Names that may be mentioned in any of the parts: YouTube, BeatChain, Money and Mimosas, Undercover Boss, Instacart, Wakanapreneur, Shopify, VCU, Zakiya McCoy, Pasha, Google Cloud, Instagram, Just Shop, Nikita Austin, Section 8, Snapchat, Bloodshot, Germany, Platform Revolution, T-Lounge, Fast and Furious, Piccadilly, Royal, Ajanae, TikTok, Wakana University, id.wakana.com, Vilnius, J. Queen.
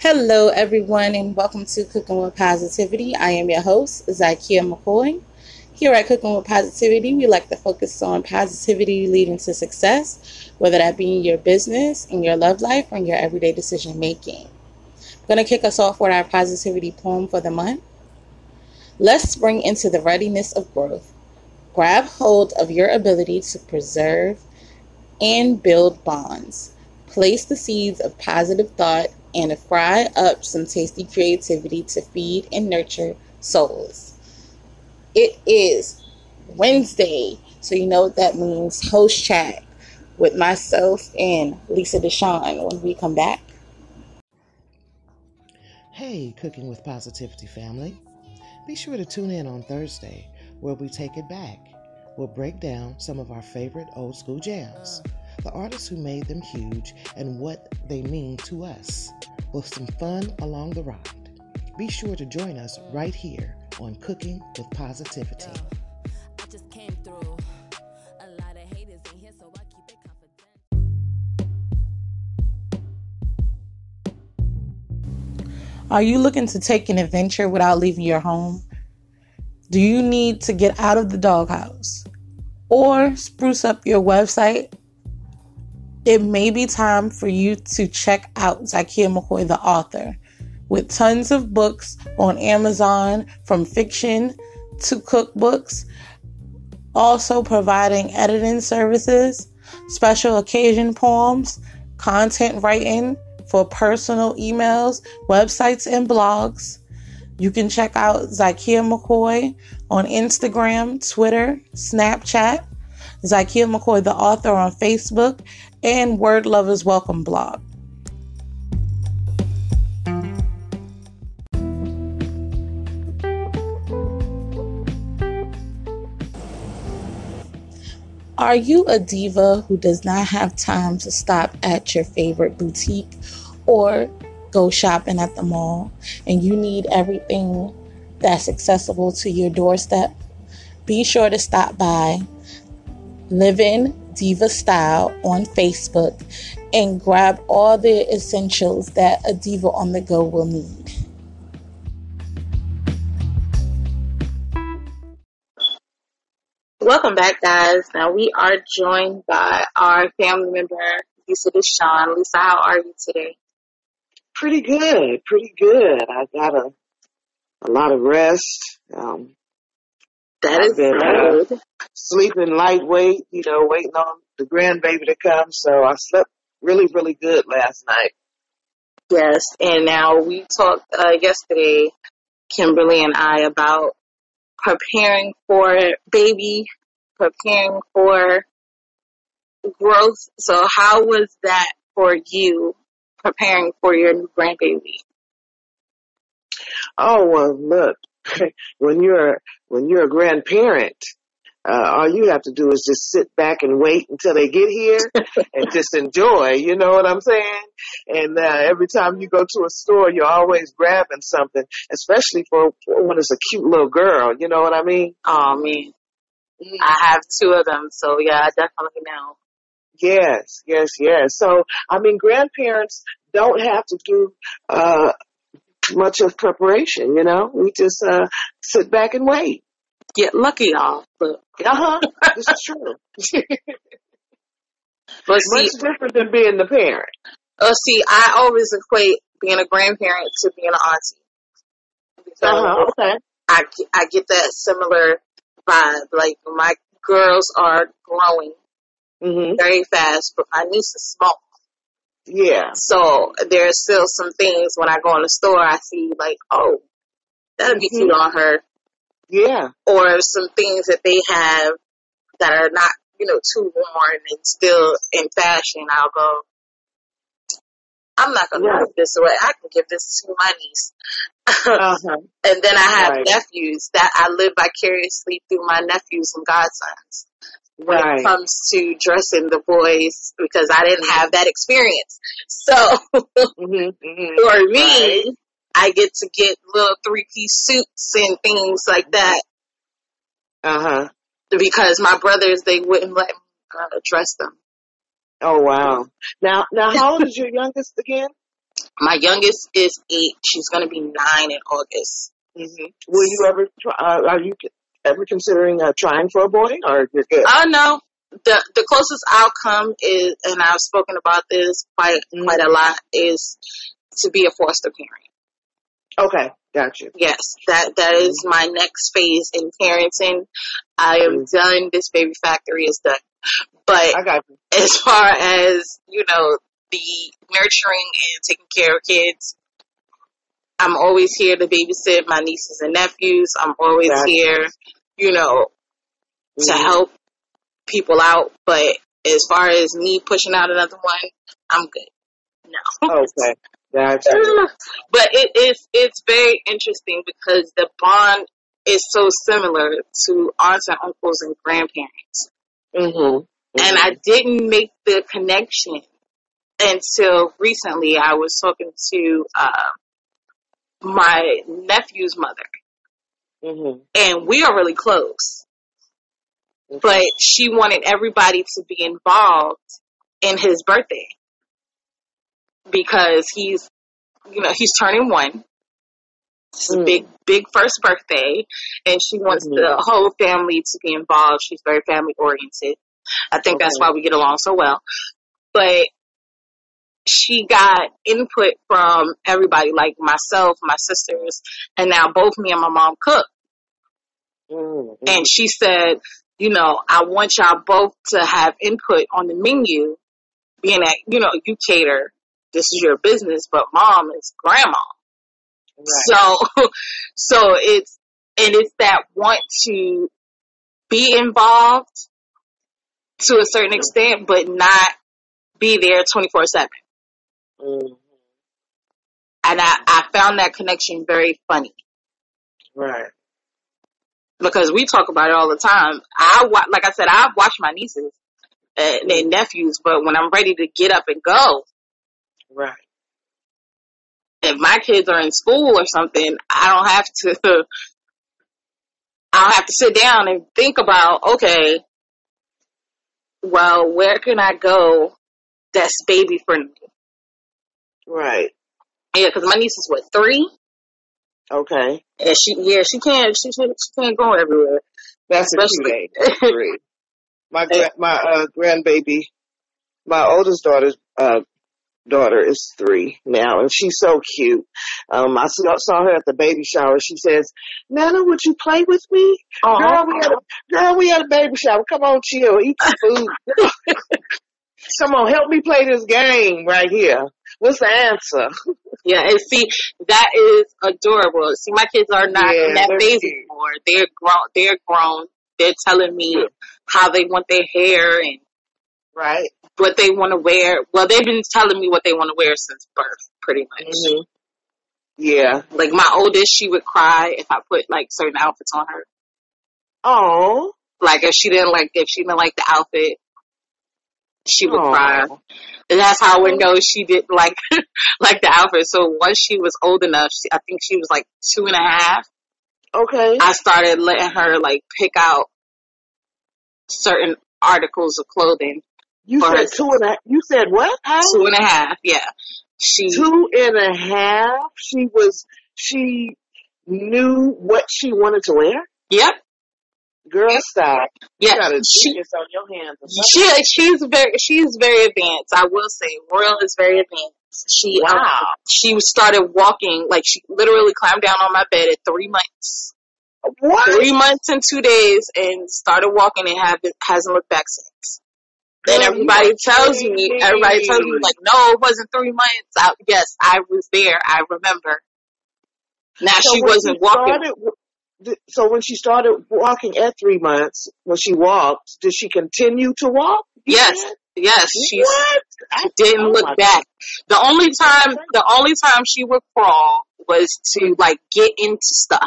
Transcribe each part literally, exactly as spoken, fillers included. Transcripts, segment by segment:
Hello, everyone, and welcome to Cooking With Positivity. I am your host, Zakiya McCoy. Here at Cooking With Positivity, we like to focus on positivity leading to success, whether that be in your business, in your love life, or in your everyday decision making. I'm going to kick us off with our positivity poem for the month. Let's spring into the readiness of growth. Grab hold of your ability to preserve and build bonds. Place the seeds of positive thought and to fry up some tasty creativity to feed and nurture souls. It is Wednesday, so you know what that means. Host chat with myself and Lisa Deshawn when we come back. Hey, Cooking with Positivity family. Be sure to tune in on Thursday where we take it back. We'll break down some of our favorite old school jams, the artists who made them huge, and what they mean to us, with some fun along the ride. Be sure to join us right here on Cooking with Positivity. I just came through a lot of haters in here, so I keep it confident. Are you looking to take an adventure without leaving your home? Do you need to get out of the doghouse or spruce up your website? It may be time for you to check out Zakiya McCoy, the author, with tons of books on Amazon, from fiction to cookbooks, also providing editing services, special occasion poems, content writing for personal emails, websites, and blogs. You can check out Zakiya McCoy on Instagram, Twitter, Snapchat, Zakiya McCoy, the author, on Facebook, and Word Lovers Welcome blog. Are you a diva who does not have time to stop at your favorite boutique or go shopping at the mall, and you need everything that's accessible to your doorstep? Be sure to stop by Living Diva Style on Facebook and grab all the essentials that a diva on the go will need. Welcome back, guys. Now we are joined by our family member, Lisa Deshawn. Lisa, how are you today? Pretty good, pretty good. I got a a lot of rest. Um, that is been, good. Uh, sleeping lightweight, you know, waiting on the grandbaby to come. So I slept really, really good last night. Yes, and now we talked uh, yesterday, Kimberly and I, about preparing for baby, preparing for growth. So how was that for you, preparing for your new grandbaby? Oh, well, look, when you're when you're a grandparent, uh, all you have to do is just sit back and wait until they get here and just enjoy, you know what I'm saying? And uh, every time you go to a store, you're always grabbing something, especially for, for when it's a cute little girl, you know what I mean? Oh, man. Mm-hmm. I have two of them, so yeah, I definitely know. Yes, yes, yes. So, I mean, grandparents don't have to do uh, much of preparation, you know. We just uh, sit back and wait. Get lucky, y'all. But uh-huh. This is true. But see, much different than being the parent. Oh, see, I always equate being a grandparent to being an auntie. So uh-huh, okay. I, I get that similar vibe. Like, my girls are growing. Mm-hmm. Very fast, but my niece is small. Yeah. So there's still some things when I go in the store, I see like, oh, that'll be mm-hmm. cute on her. Yeah. Or some things that they have that are not, you know, too worn and still in fashion. I'll go, I'm not going to yeah. give this away. I can give this to my niece. Uh-huh. And then I have right. nephews that I live vicariously through my nephews and godsons. When right. it comes to dressing the boys, because I didn't have that experience. So, mm-hmm, mm-hmm. for me, right. I get to get little three-piece suits and things like that. Uh-huh. Because my brothers, they wouldn't let me uh, dress them. Oh, wow. Now, now, how old is your youngest again? My youngest is eight. She's going to be nine in August. Mm-hmm. Will you ever try, uh, are you ever considering uh, trying for a boy, or you're good? Oh, uh, no. The the closest outcome is, and I've spoken about this quite quite a lot, is to be a foster parent. Okay, got you. Yes, that that is my next phase in parenting. I am mm-hmm. done. This baby factory is done. But I got you. As far as, you know, the nurturing and taking care of kids, I'm always here to babysit my nieces and nephews. I'm always exactly. here, you know, mm-hmm. to help people out. But as far as me pushing out another one, I'm good. No. Okay. Gotcha. But it, it's, it's very interesting because the bond is so similar to aunts and uncles and grandparents. Mm-hmm. Mm-hmm. And I didn't make the connection until recently. I was talking to uh, my nephew's mother. Mm-hmm. And we are really close. Mm-hmm. But she wanted everybody to be involved in his birthday, because he's, you know, he's turning one. It's mm. a big, big first birthday, and she wants mm-hmm. the whole family to be involved. She's very family oriented. I think okay. that's why we get along so well. But she got input from everybody, like myself, my sisters, and now both me and my mom cook. Mm-hmm. And she said, you know, I want y'all both to have input on the menu, being that, you know, you cater. This is your business, but mom is grandma. Right. So, so it's, and it's that want to be involved to a certain extent, but not be there twenty-four seven. Mm-hmm. And I, I found that connection very funny. Right. Because we talk about it all the time. I wa- Like I said, I've watched my nieces and, and nephews, but when I'm ready to get up and go, right. If my kids are in school or something, I don't have to, I don't have to sit down and think about, okay, well, where can I go that's baby friendly? Right. Yeah, because my niece is, what, three? Okay. And she, yeah, she can't, she, she, she can't go everywhere. That's especially a cute age, three. My, gra- my uh, grandbaby, my oldest daughter's, uh, daughter is three now, and she's so cute. Um, I saw, saw her at the baby shower. She says, "Nana, would you play with me? Uh-huh. Girl, we had a, girl, we had a baby shower. Come on, chill, eat the food. Come on, help me play this game right here. What's the answer?" Yeah, and see, that is adorable. See, my kids are not yeah, in that phase anymore. They're grown. They're grown. They're telling me how they want their hair and right. what they want to wear. Well, they've been telling me what they want to wear since birth, pretty much. Mm-hmm. Yeah. Like, my oldest, she would cry if I put, like, certain outfits on her. Oh. Like, if she didn't like, if she didn't like the outfit, she would Aww. Cry. And that's how I would know she didn't like, like the outfit. So once she was old enough, she, I think she was, like, two and a half. Okay. I started letting her, like, pick out certain articles of clothing. You said herself. two and a half. You said what? How? Two and a half. Yeah, she two and a half. She was. She knew what she wanted to wear. Yep. Girl, yep. style. Yeah, you gotta she, do this on your hands. She she's very she's very advanced. I will say, Royal is very advanced. She wow. Um, she started walking, like, she literally climbed down on my bed at three months. What? Three months and two days, and started walking, and have hasn't looked back since. And everybody tells me, everybody tells me, like, no, it wasn't three months. I, yes, I was there. I remember. Now, so she wasn't she started, walking. So when she started walking at three months, when she walked, did she continue to walk? Yes, yes. She what? didn't oh look back. God. The only time, the only time she would crawl was to, like, get into stuff.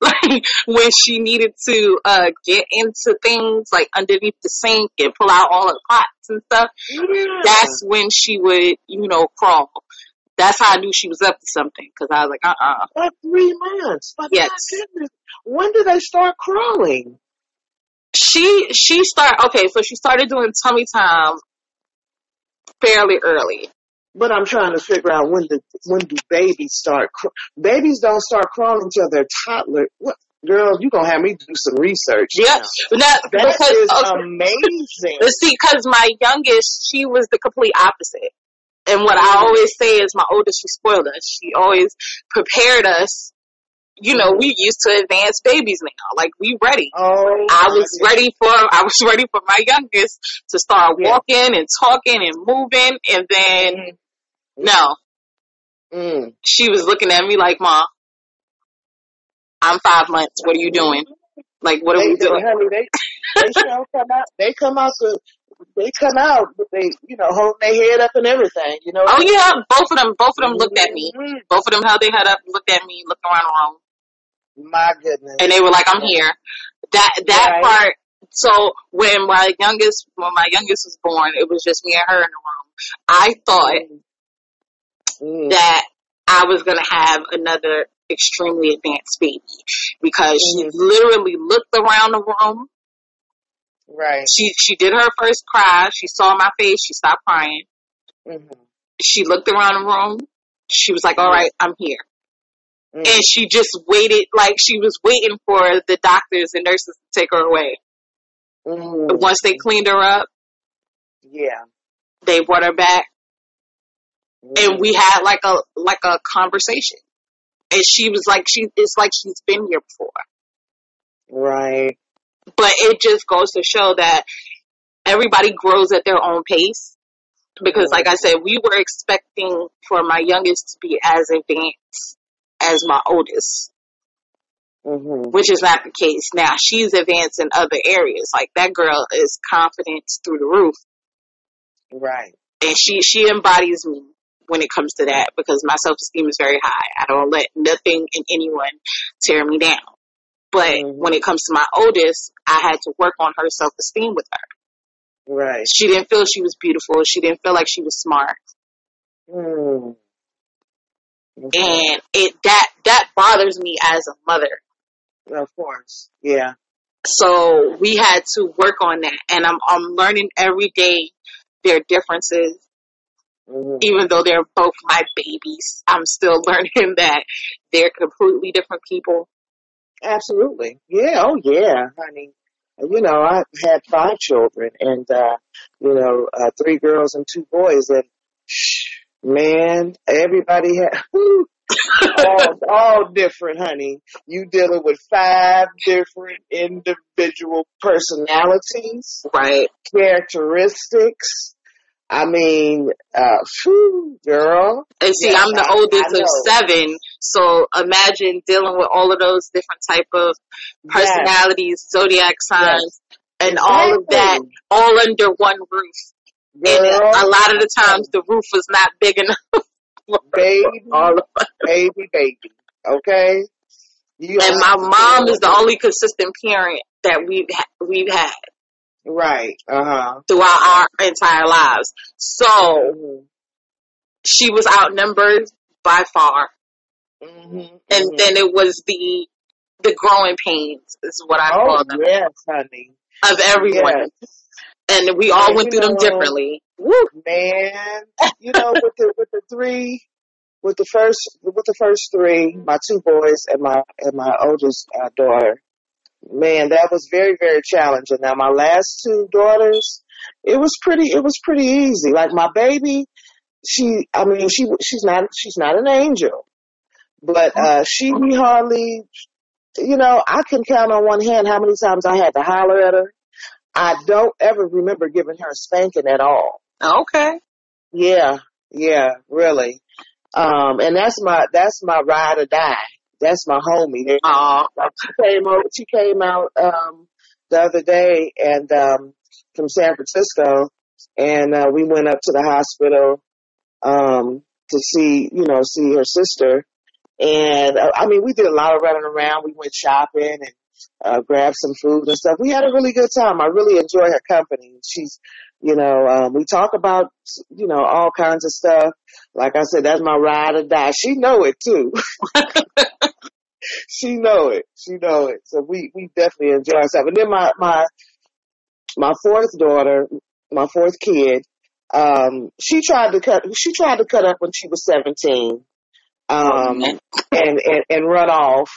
Like, when she needed to uh, get into things, like, underneath the sink and pull out all her pots and stuff, yeah. that's when she would, you know, crawl. That's how I knew she was up to something, because I was like, uh-uh. Like, three months. Like, yes. My goodness. When did they start crawling? She, she started, okay, so she started doing tummy time fairly early. But I'm trying to figure out when the when do babies start? Cr- babies don't start crawling until they're toddler. What? Girl, you're going to have me do some research. Yep. That, that because, is okay. Amazing. Let's see, because my youngest, she was the complete opposite. And what mm-hmm. I always say is my oldest, she spoiled us. She always prepared us. You know, we used to advanced babies now. Like, we ready. Oh, I was goodness. ready for, I was ready for my youngest to start yeah. walking and talking and moving. And then, mm-hmm. no. Mm. She was looking at me like, Mom, I'm five months. What are you doing? Like, what are they, we doing? They, honey, they, they sure come out. They come out. To, they come out. But they, you know, holding their head up and everything. You know. Oh yeah, both of them. Both of them looked at me. Both of them held their head up, looked at me, looked around the room. My goodness. And they were like, "I'm here." That that right. part. So when my youngest, when my youngest was born, it was just me and her in the room. I thought mm. that I was gonna have another extremely advanced baby because she mm-hmm. literally looked around the room. Right. She she did her first cry. She saw my face. She stopped crying. Mm-hmm. She looked around the room. She was like, "All right, I'm here." Mm-hmm. And she just waited, like she was waiting for the doctors and nurses to take her away. Mm-hmm. Once they cleaned her up, yeah, they brought her back, mm-hmm. and we had like a like a conversation. And she was like, she, it's like she's been here before. Right. But it just goes to show that everybody grows at their own pace. Because mm-hmm. like I said, we were expecting for my youngest to be as advanced as my oldest. Mm-hmm. Which is not the case. Now, she's advanced in other areas. Like, that girl is confident through the roof. Right. And she, she embodies me when it comes to that, because my self-esteem is very high. I don't let nothing and anyone tear me down. But mm-hmm. when it comes to my oldest, I had to work on her self-esteem with her. Right. She didn't feel she was beautiful. She didn't feel like she was smart. Mm. Okay. And it that that bothers me as a mother. Of course. Yeah. So we had to work on that. And I'm I'm learning every day their differences. Mm-hmm. Even though they're both my babies, I'm still learning that they're completely different people. Absolutely. Yeah. Oh, yeah, honey. You know, I had five children and, uh, you know, uh, three girls and two boys. And, man, everybody had whoo, all, all different, honey. You dealing with five different individual personalities. Right. Characteristics. I mean, uh, phew, girl. And see, yeah, I'm the I, oldest I of seven, so imagine dealing with all of those different type of personalities, yes. zodiac signs, yes. and exactly. all of that, all under one roof. Girl. And a lot of the times, the roof was not big enough. Baby, all of us. baby, baby, okay? You and my mom is the only consistent parent that we've we've had. Right. Uh-huh. Throughout our entire lives. So, mm-hmm. she was outnumbered by far. Mm-hmm. And mm-hmm. then it was the the growing pains is what I oh, call them. Yes, honey. Of everyone. Yes. And we all and, went through know, them differently. Woo. Man. You know, with the with the three with the first with the first three, my two boys and my and my oldest uh, daughter. Man, that was very, very challenging. Now, my last two daughters, it was pretty, it was pretty easy. Like my baby, she, I mean, she, she's not, she's not an angel, but, uh, she hardly, you know, I can count on one hand how many times I had to holler at her. I don't ever remember giving her a spanking at all. Okay. Yeah. Yeah. Really. Um, and that's my, that's my ride or die. That's my homie. Aww. She came over, she came out um, the other day and um, from San Francisco, and uh, we went up to the hospital um, to see, you know, see her sister. And uh, I mean, we did a lot of running around. We went shopping and uh, grabbed some food and stuff. We had a really good time. I really enjoy her company. She's, you know, um, we talk about, you know, all kinds of stuff. Like I said, that's my ride or die. She know it too. She know it. She know it. So we, we definitely enjoy ourselves. And then my, my, my fourth daughter, my fourth kid, Um, she tried to cut. She tried to cut up when she was seventeen, um, and, and and run off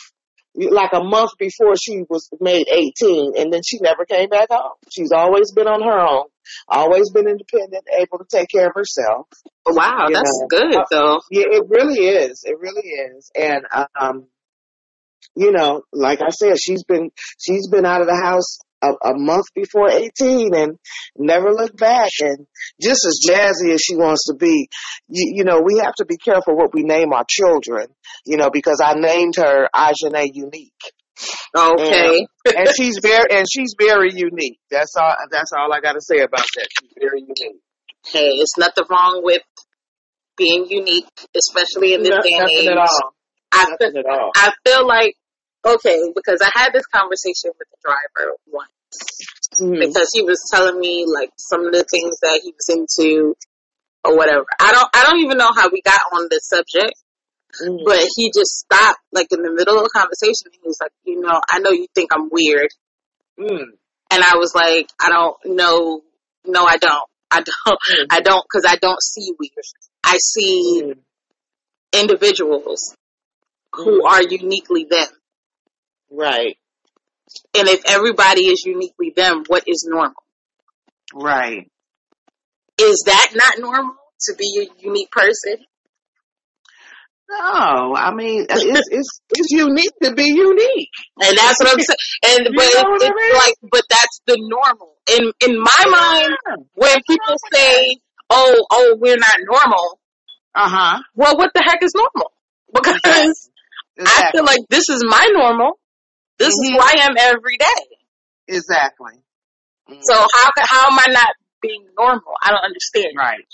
like a month before she was made eighteen, and then she never came back home. She's always been on her own, always been independent, able to take care of herself. Wow, you that's know? Good though. Yeah, it really is. It really is. And um, you know, like I said, she's been she's been out of the house A, a month before eighteen and never look back. And just as jazzy as she wants to be, you, you know, we have to be careful what we name our children, you know, because I named her Ajanae Unique. Okay. And, and she's very, and she's very unique. That's all, that's all I got to say about that. She's very unique. Hey, it's nothing wrong with being unique, especially in this nothing, day and age. Nothing at all. I, nothing at all. I feel like, okay, because I had this conversation with the driver once, mm-hmm. because he was telling me like some of the things that he was into or whatever. I don't, I don't even know how we got on this subject, mm-hmm. but he just stopped like in the middle of the conversation. And he was like, you know, I know you think I'm weird. Mm. And I was like, I don't know. No, I don't. I don't. Mm. I don't. Cause I don't see weird. I see mm. individuals who are uniquely them. Right. And if everybody is uniquely them, what is normal? Right. Is that not normal to be a unique person? No, I mean, it's it's, it's unique to be unique. And that's what I'm saying. And but you know it's, it's I mean? like but that's the normal. In in my mind, yeah. when people say, Oh, oh, we're not normal, uh huh. well, what the heck is normal? Because exactly. Exactly. I feel like this is my normal. This mm-hmm. is who I am every day. Exactly. Mm-hmm. So how how am I not being normal? I don't understand. Right.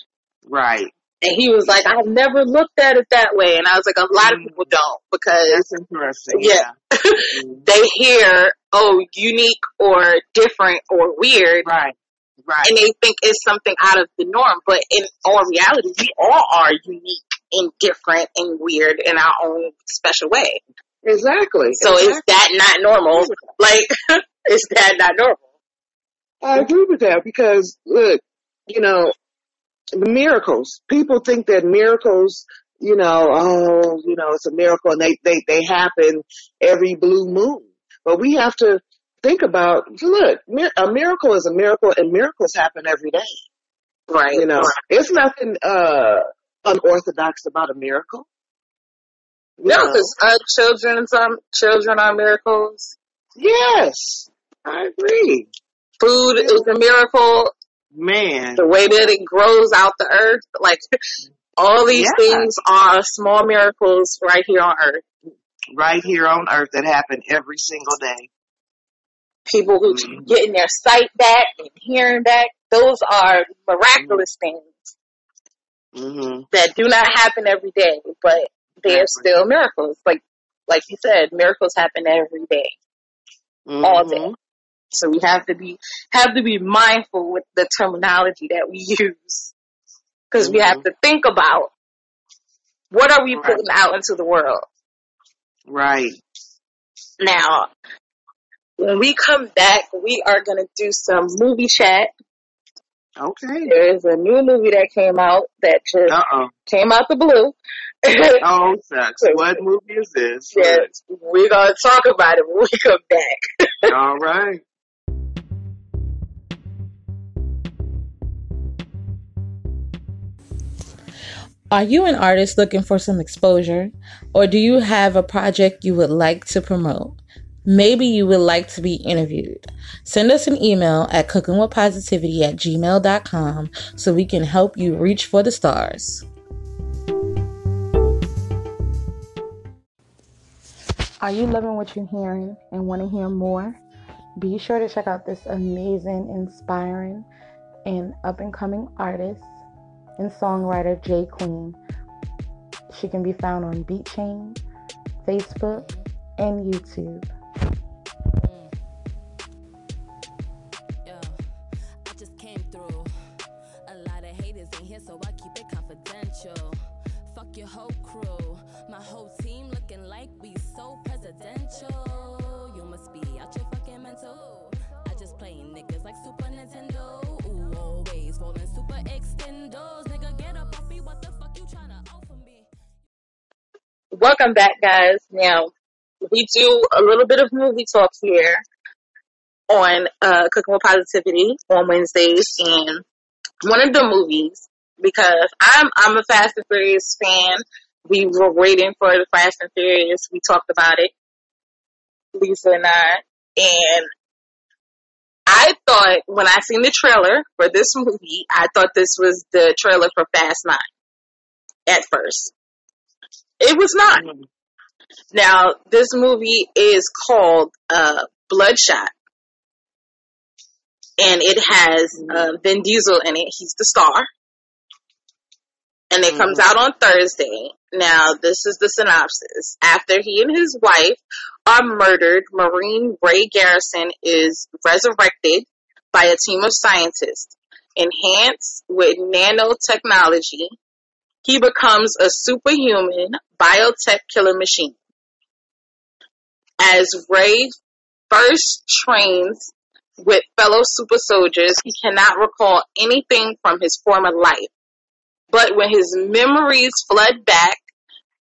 Right. And he was like, I've never looked at it that way. And I was like, a lot mm-hmm. of people don't because that's interesting. Yeah. yeah. Mm-hmm. They hear, oh, unique or different or weird. Right. Right. And they think it's something out of the norm. But in all reality, we all are unique and different and weird in our own special way. Exactly. So exactly. is that not normal? Like, is that not normal? I agree with that because, look, you know, the miracles. People think that miracles, you know, oh, you know, it's a miracle and they, they, they happen every blue moon. But we have to think about, look, a miracle is a miracle and miracles happen every day. Right. You know, right. It's nothing uh, unorthodox about a miracle. You no, because uh, children, some children are miracles. Yes, I agree. Food yeah. is a miracle. Man, the way that it grows out the earth, like all these yeah. things are small miracles right here on earth. Right here on earth that happen every single day. People who mm-hmm. getting their sight back and hearing back, those are miraculous mm-hmm. things mm-hmm. that do not happen every day, but they're still miracles. Like like you said, miracles happen every day. Mm-hmm. All day. So we have to be have to be mindful with the terminology that we use. Because mm-hmm. we have to think about what are we right. putting out into the world. Right. Now, when we come back, we are gonna do some movie chat. Okay. There is a new movie that came out that just Uh-oh. came out the blue. Oh, sucks. What movie is this? Yes, we're going to talk about it when we come back. All right. Are you an artist looking for some exposure? Or do you have a project you would like to promote? Maybe you would like to be interviewed. Send us an email at cookingwithpositivity at gmail dot com so we can help you reach for the stars. Are you loving what you're hearing and want to hear more? Be sure to check out this amazing, inspiring, and up-and-coming artist and songwriter, J. Queen. She can be found on BeatChain, Facebook, and YouTube. I just came through a lot of haters in here, so I keep it confidential. Fuck your whole crew, my whole team looking like we so presidential. You must be out your fucking mental. I just playing niggas like Super Nintendo. Ooh, always rolling super extendos. Nigga, get up off me. What the fuck you trying to offer me? Welcome back, guys. Now, we do a little bit of movie talk here on uh, Cooking With Positivity on Wednesdays. And one of the movies, because I'm I'm a Fast and Furious fan. We were waiting for the Fast and Furious. We talked about it, Lisa and I. And I thought, when I seen the trailer for this movie, I thought this was the trailer for Fast Nine at first. It was not. Mm-hmm. Now, this movie is called uh, Bloodshot. And it has mm-hmm. uh, Vin Diesel in it. He's the star. And it mm-hmm. comes out on Thursday. Now, this is the synopsis. After he and his wife are murdered, Marine Ray Garrison is resurrected by a team of scientists. Enhanced with nanotechnology, he becomes a superhuman biotech killer machine. As Ray first trains with fellow super soldiers, he cannot recall anything from his former life. But when his memories flood back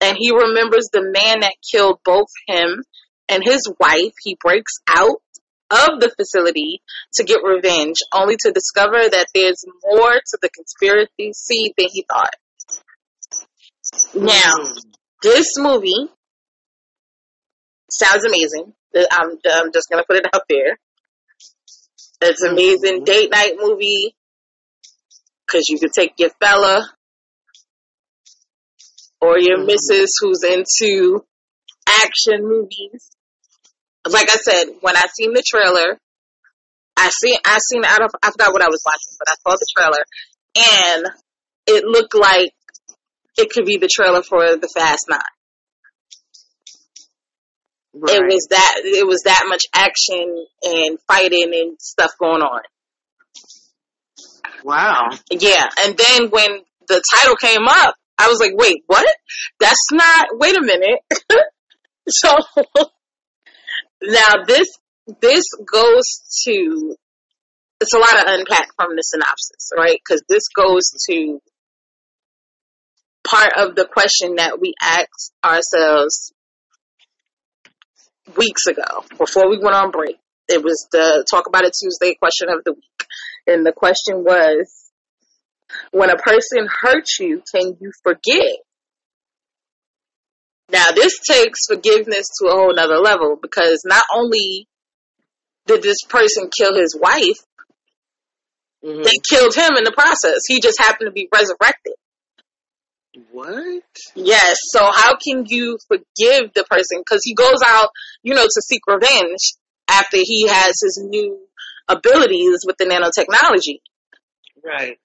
and he remembers the man that killed both him and his wife, he breaks out of the facility to get revenge, only to discover that there's more to the conspiracy seed than he thought. Now, this movie sounds amazing. I'm, I'm just going to put it out there. It's an amazing date night movie, because you can take your fella or your mm-hmm. missus who's into action movies. Like I said, when I seen the trailer, I seen I seen I don't I forgot what I was watching, but I saw the trailer, and it looked like it could be the trailer for the Fast Nine. Right. It was that it was that much action and fighting and stuff going on. Wow. Yeah, and then when the title came up, I was like, wait, what? That's not, wait a minute. So, now this, this goes to, it's a lot to unpack from the synopsis, right? Because this goes to part of the question that we asked ourselves weeks ago, before we went on break. It was the Talk About It Tuesday question of the week. And the question was, when a person hurts you, can you forgive? Now, this takes forgiveness to a whole nother level, because not only did this person kill his wife, mm-hmm. they killed him in the process. He just happened to be resurrected. What? Yes. So how can you forgive the person? Because he goes out, you know, to seek revenge after he has his new abilities with the nanotechnology. Right.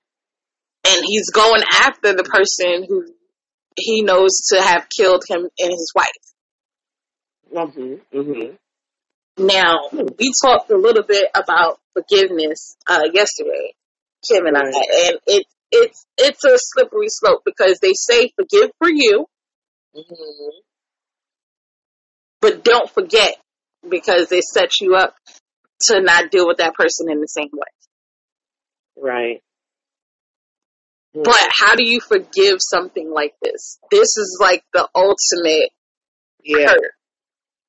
And he's going after the person who he knows to have killed him and his wife. Mm-hmm. Mm-hmm. Now, we talked a little bit about forgiveness uh, yesterday, Kim and right. I, and it, it's, it's a slippery slope, because they say forgive for you, mm-hmm. but don't forget, because they set you up to not deal with that person in the same way. Right. Mm. But how do you forgive something like this? This is like the ultimate yeah. hurt.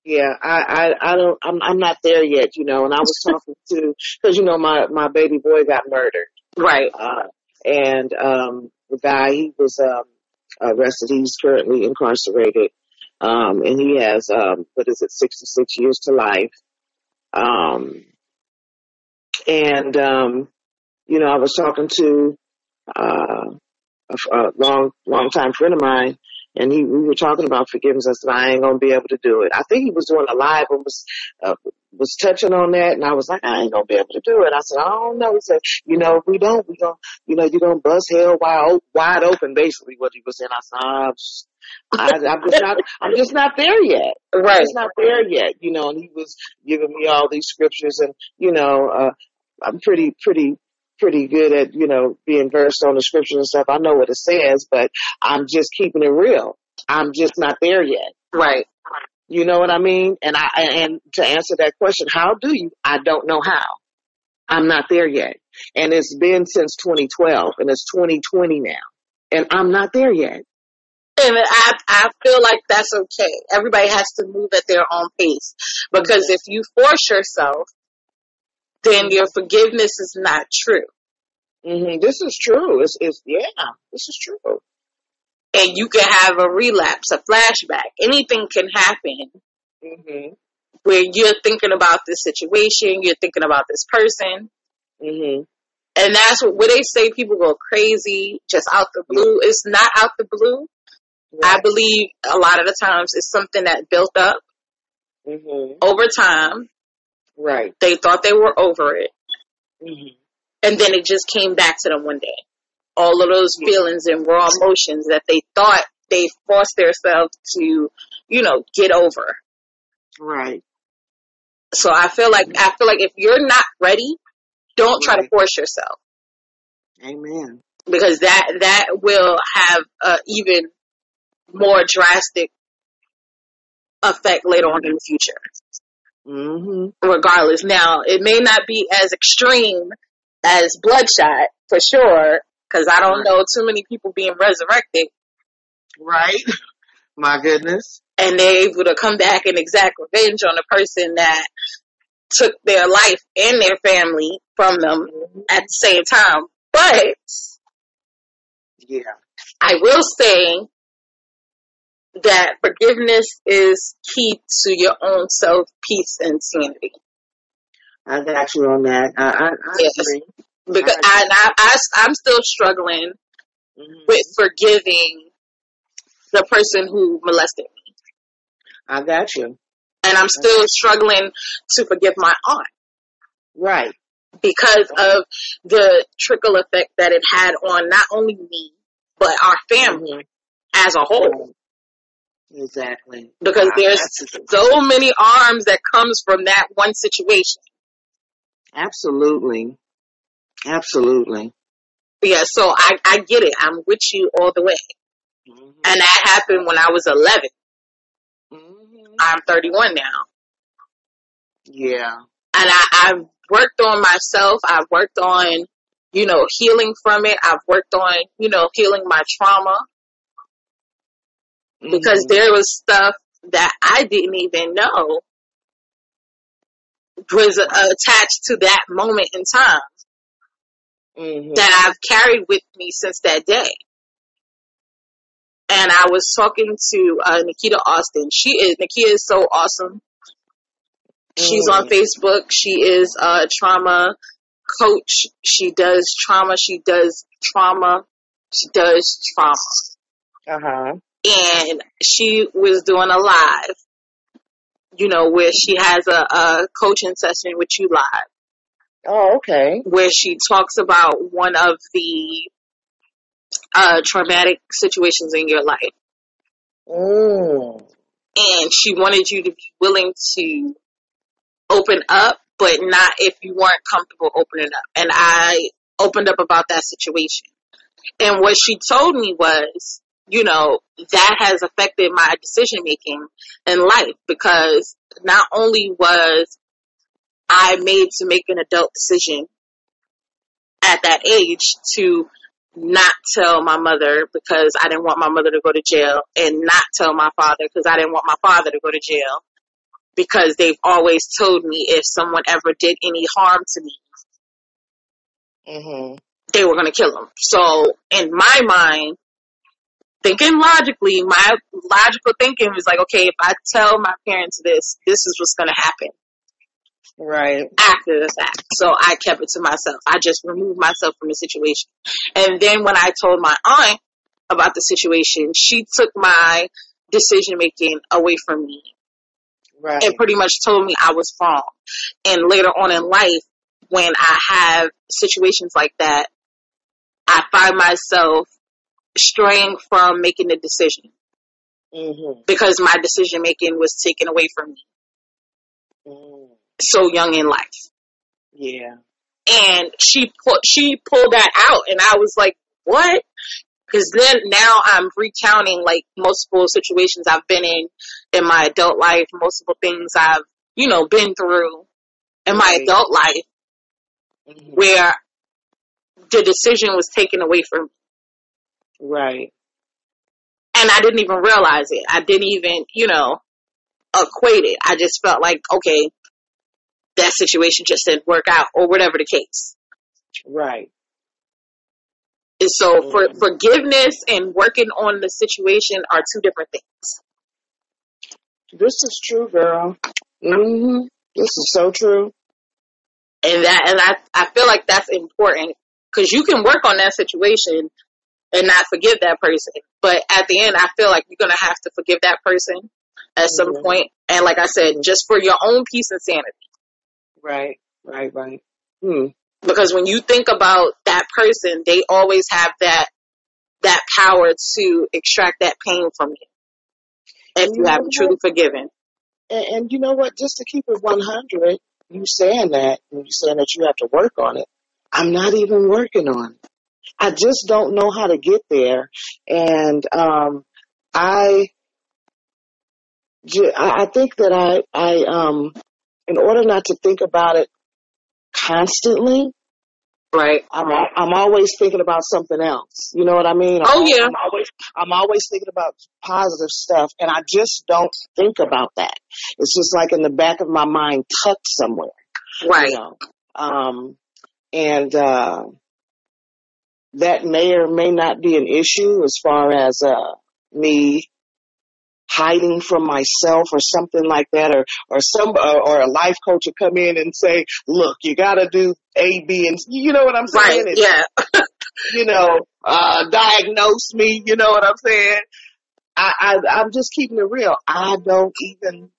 Yeah, I, I, I don't, I'm, I'm not there yet, you know, and I was talking to, because, you know, my, my baby boy got murdered. Right. Uh, and um, the guy, he was um, arrested, he's currently incarcerated, um, and he has, um, what is it, sixty-six years to life. Um, and, um, you know, I was talking to, uh, a, a long, long time friend of mine, and he, we were talking about forgiveness. I said, I ain't going to be able to do it. I think he was doing a live and was, uh, was touching on that. And I was like, I ain't going to be able to do it. I said, I don't know. He said, you know, if we don't, we don't, you know, you're going to bust hell wide, wide open, basically what he was saying. I said, I'm just, I, I'm just not. I'm just not there yet. Right. I'm just not there yet. You know, and he was giving me all these scriptures, and you know, uh, I'm pretty, pretty, pretty good at you know being versed on the scriptures and stuff. I know what it says, but I'm just keeping it real. I'm just not there yet. Right. You know what I mean? And I and to answer that question, how do you? I don't know how. I'm not there yet. And it's been since twenty twelve, and it's twenty twenty now, and I'm not there yet. And I, I feel like that's okay. Everybody has to move at their own pace, because if you force yourself, then your forgiveness is not true. Mm-hmm. This is true. It's, it's, yeah, this is true. And you can have a relapse, a flashback. Anything can happen mm-hmm. where you're thinking about this situation, you're thinking about this person. Mm-hmm. And that's what, where they say people go crazy just out the blue. It's not out the blue. Right. I believe a lot of the times it's something that built up mm-hmm. over time. Right. They thought they were over it. Mm-hmm. And then it just came back to them one day. All of those feelings and raw emotions that they thought they forced themselves to, you know, get over. Right. So I feel like, I feel like if you're not ready, don't try right. to force yourself. Amen. Because that, that will have an even more drastic effect later on in the future. Mm-hmm. Regardless. Now, it may not be as extreme as Bloodshot, for sure, because I don't know too many people being resurrected. Right. My goodness. And they're able to come back and exact revenge on the person that took their life and their family from them mm-hmm. at the same time. But yeah, I will say that forgiveness is key to your own self, peace, and sanity. I got you on that. I, I, I yes. agree. Because I, I, I, I'm still struggling mm-hmm. with forgiving the person who molested me. I got you. And I'm still struggling to forgive my aunt. Right. Because of the trickle effect that it had on not only me, but our family mm-hmm. as a whole. Exactly. Because wow, there's so many arms that comes from that one situation. Absolutely. Absolutely. Yeah, so I, I get it. I'm with you all the way. Mm-hmm. And that happened when I was eleven. Mm-hmm. I'm thirty-one now. Yeah. And I, I've worked on myself. I've worked on, you know, healing from it. I've worked on, you know, healing my trauma. Mm-hmm. Because there was stuff that I didn't even know was attached to that moment in time. Mm-hmm. That I've carried with me since that day. And I was talking to uh, Nikita Austin. She is, Nikita is so awesome. Mm. She's on Facebook. She is a trauma coach. She does trauma. She does trauma. She does trauma. Uh-huh. And she was doing a live, you know, where she has a, a coaching session with you live. Oh, okay. Where she talks about one of the uh, traumatic situations in your life. Mm. And she wanted you to be willing to open up, but not if you weren't comfortable opening up. And I opened up about that situation. And what she told me was, you know, that has affected my decision making in life, because not only was I made to make an adult decision at that age to not tell my mother because I didn't want my mother to go to jail, and not tell my father because I didn't want my father to go to jail, because they've always told me if someone ever did any harm to me, mm-hmm. they were going to kill him. So in my mind, thinking logically, my logical thinking was like, okay, if I tell my parents this, this is what's going to happen. Right. After the fact. So I kept it to myself. I just removed myself from the situation. And then when I told my aunt about the situation, she took my decision making away from me. Right. And pretty much told me I was wrong. And later on in life, when I have situations like that, I find myself straying from making the decision. Mm-hmm. Because my decision making was taken away from me. Mm. So young in life. Yeah. And she pulled she pulled that out, and I was like, what? Because then now I'm recounting like multiple situations I've been in in my adult life, multiple things I've, you know, been through in my right. adult life, mm-hmm. where the decision was taken away from me. Right. And I didn't even realize it. I didn't even, you know, equate it. I just felt like, okay, that situation just didn't work out or whatever the case. Right. And so mm-hmm. for, forgiveness and working on the situation are two different things. This is true, girl. Mm-hmm. This is so true. And that, and I, I feel like that's important because you can work on that situation and not forgive that person. But at the end, I feel like you're going to have to forgive that person at some mm-hmm. point. And like I said, mm-hmm. just for your own peace and sanity. Right, right, right. Hmm. Because when you think about that person, they always have that that power to extract that pain from you if you, you haven't truly forgiven. And, and you know what? Just to keep it one hundred, you saying that, and you saying that you have to work on it. I'm not even working on it. I just don't know how to get there. And um, I, I think that I, I um, in order not to think about it constantly, right? I'm, I'm always thinking about something else. You know what I mean? I'm, oh yeah. I'm always, I'm always thinking about positive stuff, and I just don't think about that. It's just like in the back of my mind, tucked somewhere. Right. You know? Um, and uh, that may or may not be an issue as far as uh, me hiding from myself or something like that, or or some or, or a life coach would come in and say, "Look, you got to do A, B, and you know what I'm saying?" Right, yeah. You know, uh, diagnose me. You know what I'm saying? I, I I'm just keeping it real. I don't even.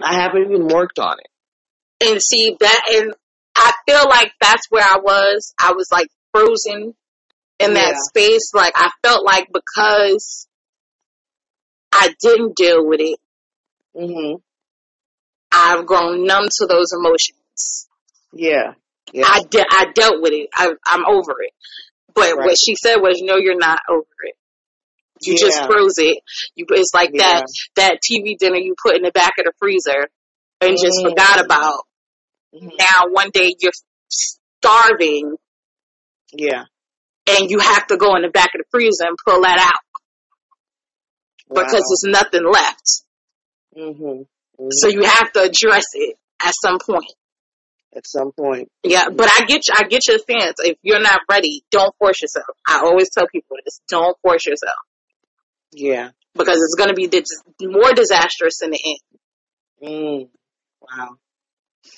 I haven't even worked on it. And see that, and I feel like that's where I was. I was like frozen in that yeah. space. Like I felt like because I didn't deal with it. Mm-hmm. I've grown numb to those emotions. Yeah. yeah. I, de- I dealt with it. I, I'm over it. But right. what she said was, no, you're not over it. You yeah. just froze it. You, it's like yeah. that, that T V dinner you put in the back of the freezer and mm-hmm. just forgot about. Mm-hmm. Now one day you're starving. Yeah. And you have to go in the back of the freezer and pull that out. Because wow. there's nothing left. Mm-hmm. Mm-hmm. So you have to address it at some point. At some point. Yeah, mm-hmm. but I get you, I get your stance. If you're not ready, don't force yourself. I always tell people this. Don't force yourself. Yeah. Because it's going to be dis- more disastrous in the end. Mm. Wow.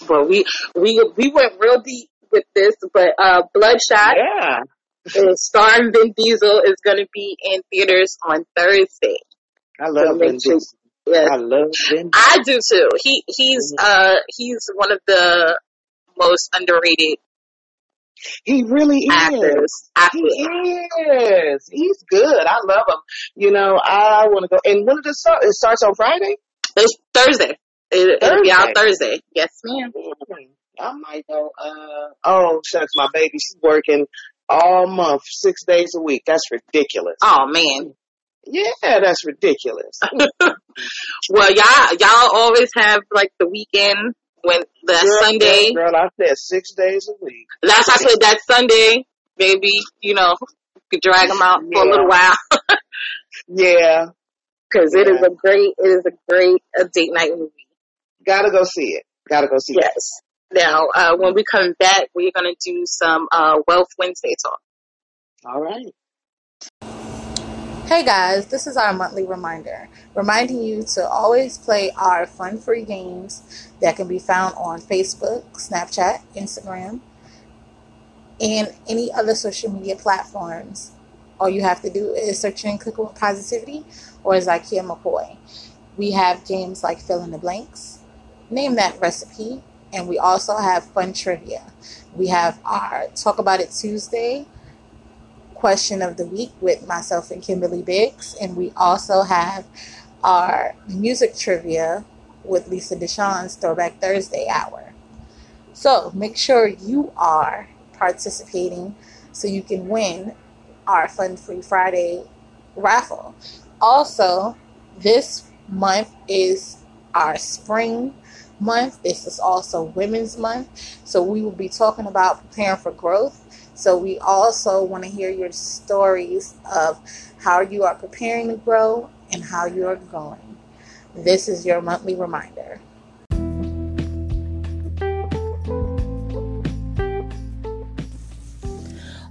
But we we we went real deep with this, but uh, Bloodshot. Yeah. Starring Vin Diesel is going to be in theaters on Thursday. I love so Vin Diesel. Yes. I love Vin Diesel. I do too. He he's mm-hmm. uh he's one of the most underrated. He really actors, is. I feel. He is. He's good. I love him. You know, I want to go. And when does it start? It starts on Friday. It's Thursday. It, Thursday. It'll be out Thursday. Yes, ma'am. I might go. Uh, oh, shucks, my baby. She's working all month, six days a week. That's ridiculous. Oh, man. Yeah, that's ridiculous. Well, y'all y'all always have, like, the weekend, when that girl, Sunday. Girl, girl, I said six days a week. That's why I said that Sunday, baby, you know, you could drag them out yeah. for a little while. yeah. Because yeah. it is a great, it is a great a date night movie. Gotta go see it. Gotta go see yes. it. Yes. Now, uh, when we come back, we're going to do some uh, Wealth Wednesday talk. All right. Hey guys, this is our monthly reminder, reminding you to always play our fun-free games that can be found on Facebook, Snapchat, Instagram, and any other social media platforms. All you have to do is search in Cooking With Positivity or Zakiya McCoy. We have games like Fill in the Blanks, Name That Recipe, and we also have fun trivia. We have our Talk About It Tuesday question of the week with myself and Kimberly Biggs. And we also have our music trivia with Lisa Deshawn's Throwback Thursday hour. So make sure you are participating so you can win our Fun Free Friday raffle. Also, this month is our spring Month. This is also Women's Month. So we will be talking about preparing for growth. So we also want to hear your stories of how you are preparing to grow and how you are going. This is your monthly reminder.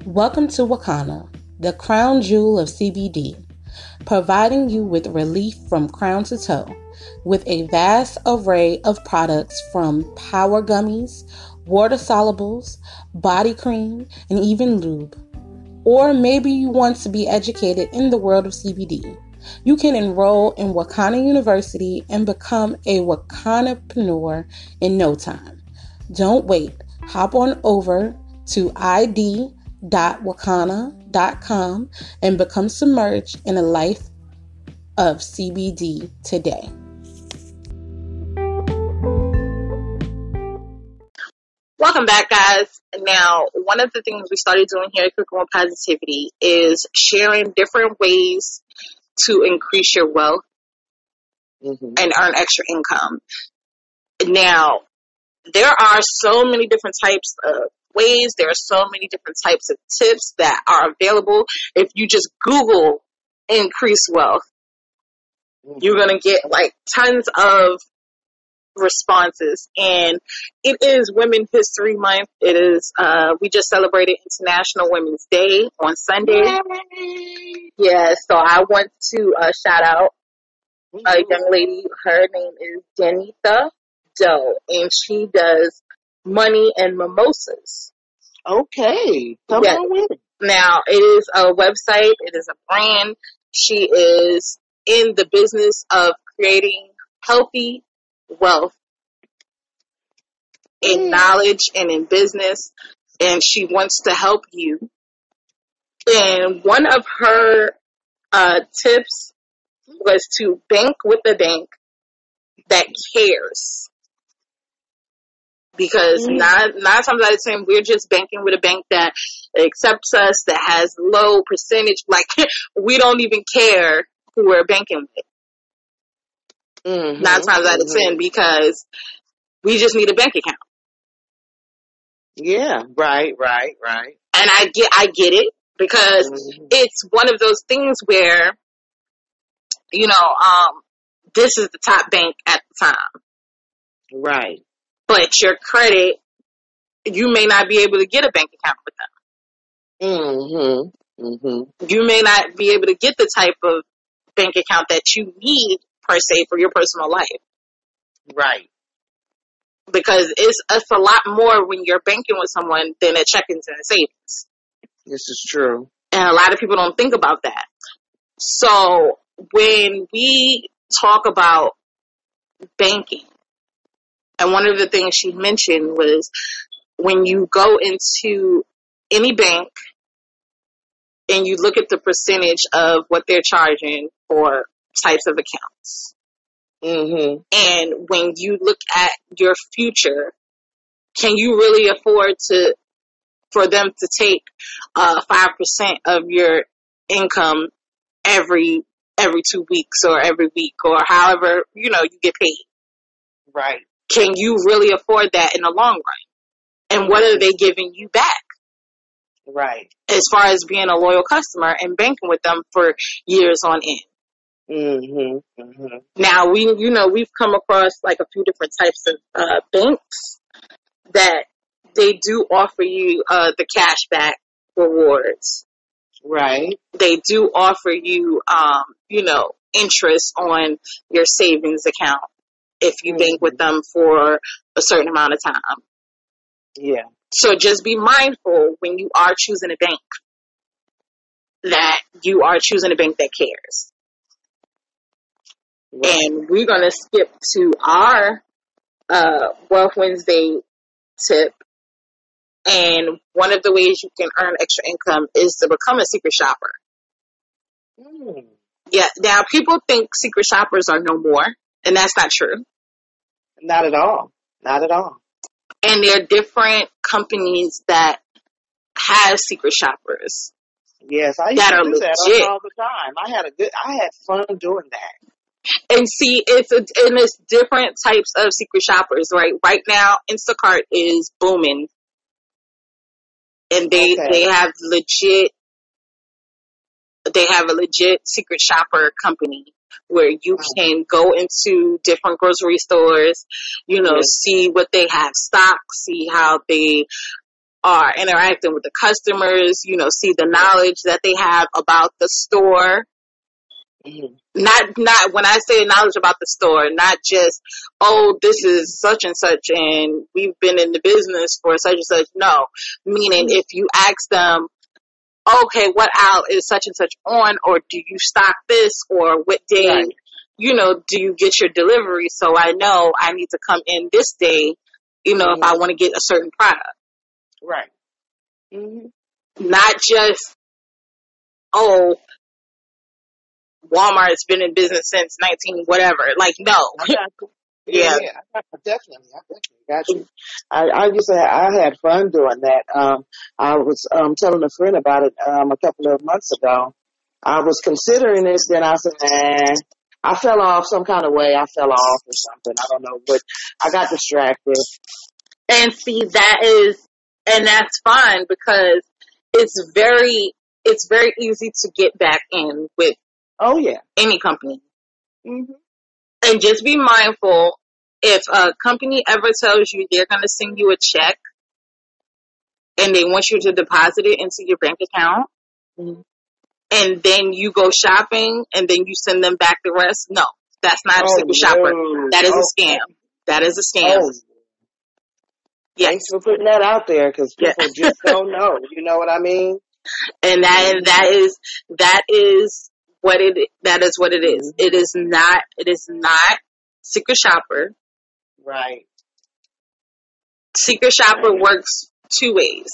Welcome to Wakana, the crown jewel of C B D, providing you with relief from crown to toe with a vast array of products from power gummies, water solubles, body cream, and even lube. Or maybe you want to be educated in the world of C B D. You can enroll in Wakana University and become a Wakanapreneur in no time. Don't wait. Hop on over to I D dot wakana dot com and become submerged in a life of C B D today. Welcome back, guys. Now, one of the things we started doing here at Cooking With Positivity is sharing different ways to increase your wealth mm-hmm. and earn extra income. Now, there are so many different types of ways. There are so many different types of tips that are available. If you just Google increase wealth, mm-hmm. you're going to get like tons of responses, and it is Women's History Month. It is uh we just celebrated International Women's Day on Sunday. Yay. Yeah, so I want to uh shout out a young lady. Her name is Janita Doe, and she does Money and Mimosas. Okay, come yeah. on with it. Now, it is a website. It is a brand. She is in the business of creating healthy wealth in knowledge and in business, and she wants to help you. And one of her uh, tips was to bank with a bank that cares, because mm-hmm. nine, nine times out of ten we're just banking with a bank that accepts us, that has low percentage, like we don't even care who we're banking with. Mm-hmm. Nine times out of mm-hmm. ten, because we just need a bank account. Yeah, right, right, right. And I get, I get it, because mm-hmm. it's one of those things where, you know, um, this is the top bank at the time, right? But your credit, you may not be able to get a bank account with them. Mm-hmm. Mm-hmm. You may not be able to get the type of bank account that you need, per se, for your personal life. Right. Because it's, it's a lot more when you're banking with someone than at check-ins and savings. This is true. And a lot of people don't think about that. So when we talk about banking, and one of the things she mentioned was when you go into any bank and you look at the percentage of what they're charging for types of accounts. Mm-hmm. And when you look at your future, can you really afford to for them to take uh, five percent of your income every every two weeks or every week or however, you know, you get paid? Right. Can you really afford that in the long run? And what are they giving you back? Right. As far as being a loyal customer and banking with them for years on end. Mm-hmm, mm-hmm. Now, we, you know, we've come across like a few different types of uh, banks that they do offer you uh, the cashback rewards. Right. They do offer you, um, you know, interest on your savings account if you mm-hmm. bank with them for a certain amount of time. Yeah. So just be mindful when you are choosing a bank that you are choosing a bank that cares. Right. And we're going to skip to our uh, Wealth Wednesday tip. And one of the ways you can earn extra income is to become a secret shopper. Mm. Yeah. Now, people think secret shoppers are no more, and that's not true. Not at all. Not at all. And there are different companies that have secret shoppers. Yes, I used that to do that all the time. I had a good. I had fun doing that. And see, it's a, and it's different types of secret shoppers, right? Right now, Instacart is booming. And they, okay. they have legit, they have a legit secret shopper company where you can go into different grocery stores, you know, yes. see what they have stock, see how they are interacting with the customers, you know, see the knowledge that they have about the store. Mm-hmm. Not, not when I say knowledge about the store, not just, oh, this is such and such and we've been in the business for such and such. No, meaning if you ask them, okay, what aisle is such and such on, or do you stock this, or what day, right. you know, do you get your delivery? So I know I need to come in this day, you know, mm-hmm. if I want to get a certain product. Right. Mm-hmm. Not just, oh, Walmart has been in business since nineteen whatever. Like, no. yeah. yeah. I definitely. I definitely got you. I, I used to have, I had fun doing that. Um, I was um, telling a friend about it um, a couple of months ago. I was considering this, then I said, nah. I fell off some kind of way. I fell off or something. I don't know. But I got distracted. And see, that is, and that's fine because it's very, it's very easy to get back in with Oh yeah, any company. Mm-hmm. And just be mindful, if a company ever tells you they're going to send you a check and they want you to deposit it into your bank account, mm-hmm. and then you go shopping and then you send them back the rest, no, that's not oh, a secret shopper. That is oh. a scam. That is a scam. Oh. Yes. Thanks for putting that out there because people yeah. just don't know. You know what I mean? And that mm-hmm. that is that is. What it that is what it is. It is not it is not secret shopper. Right. Secret shopper right. works two ways.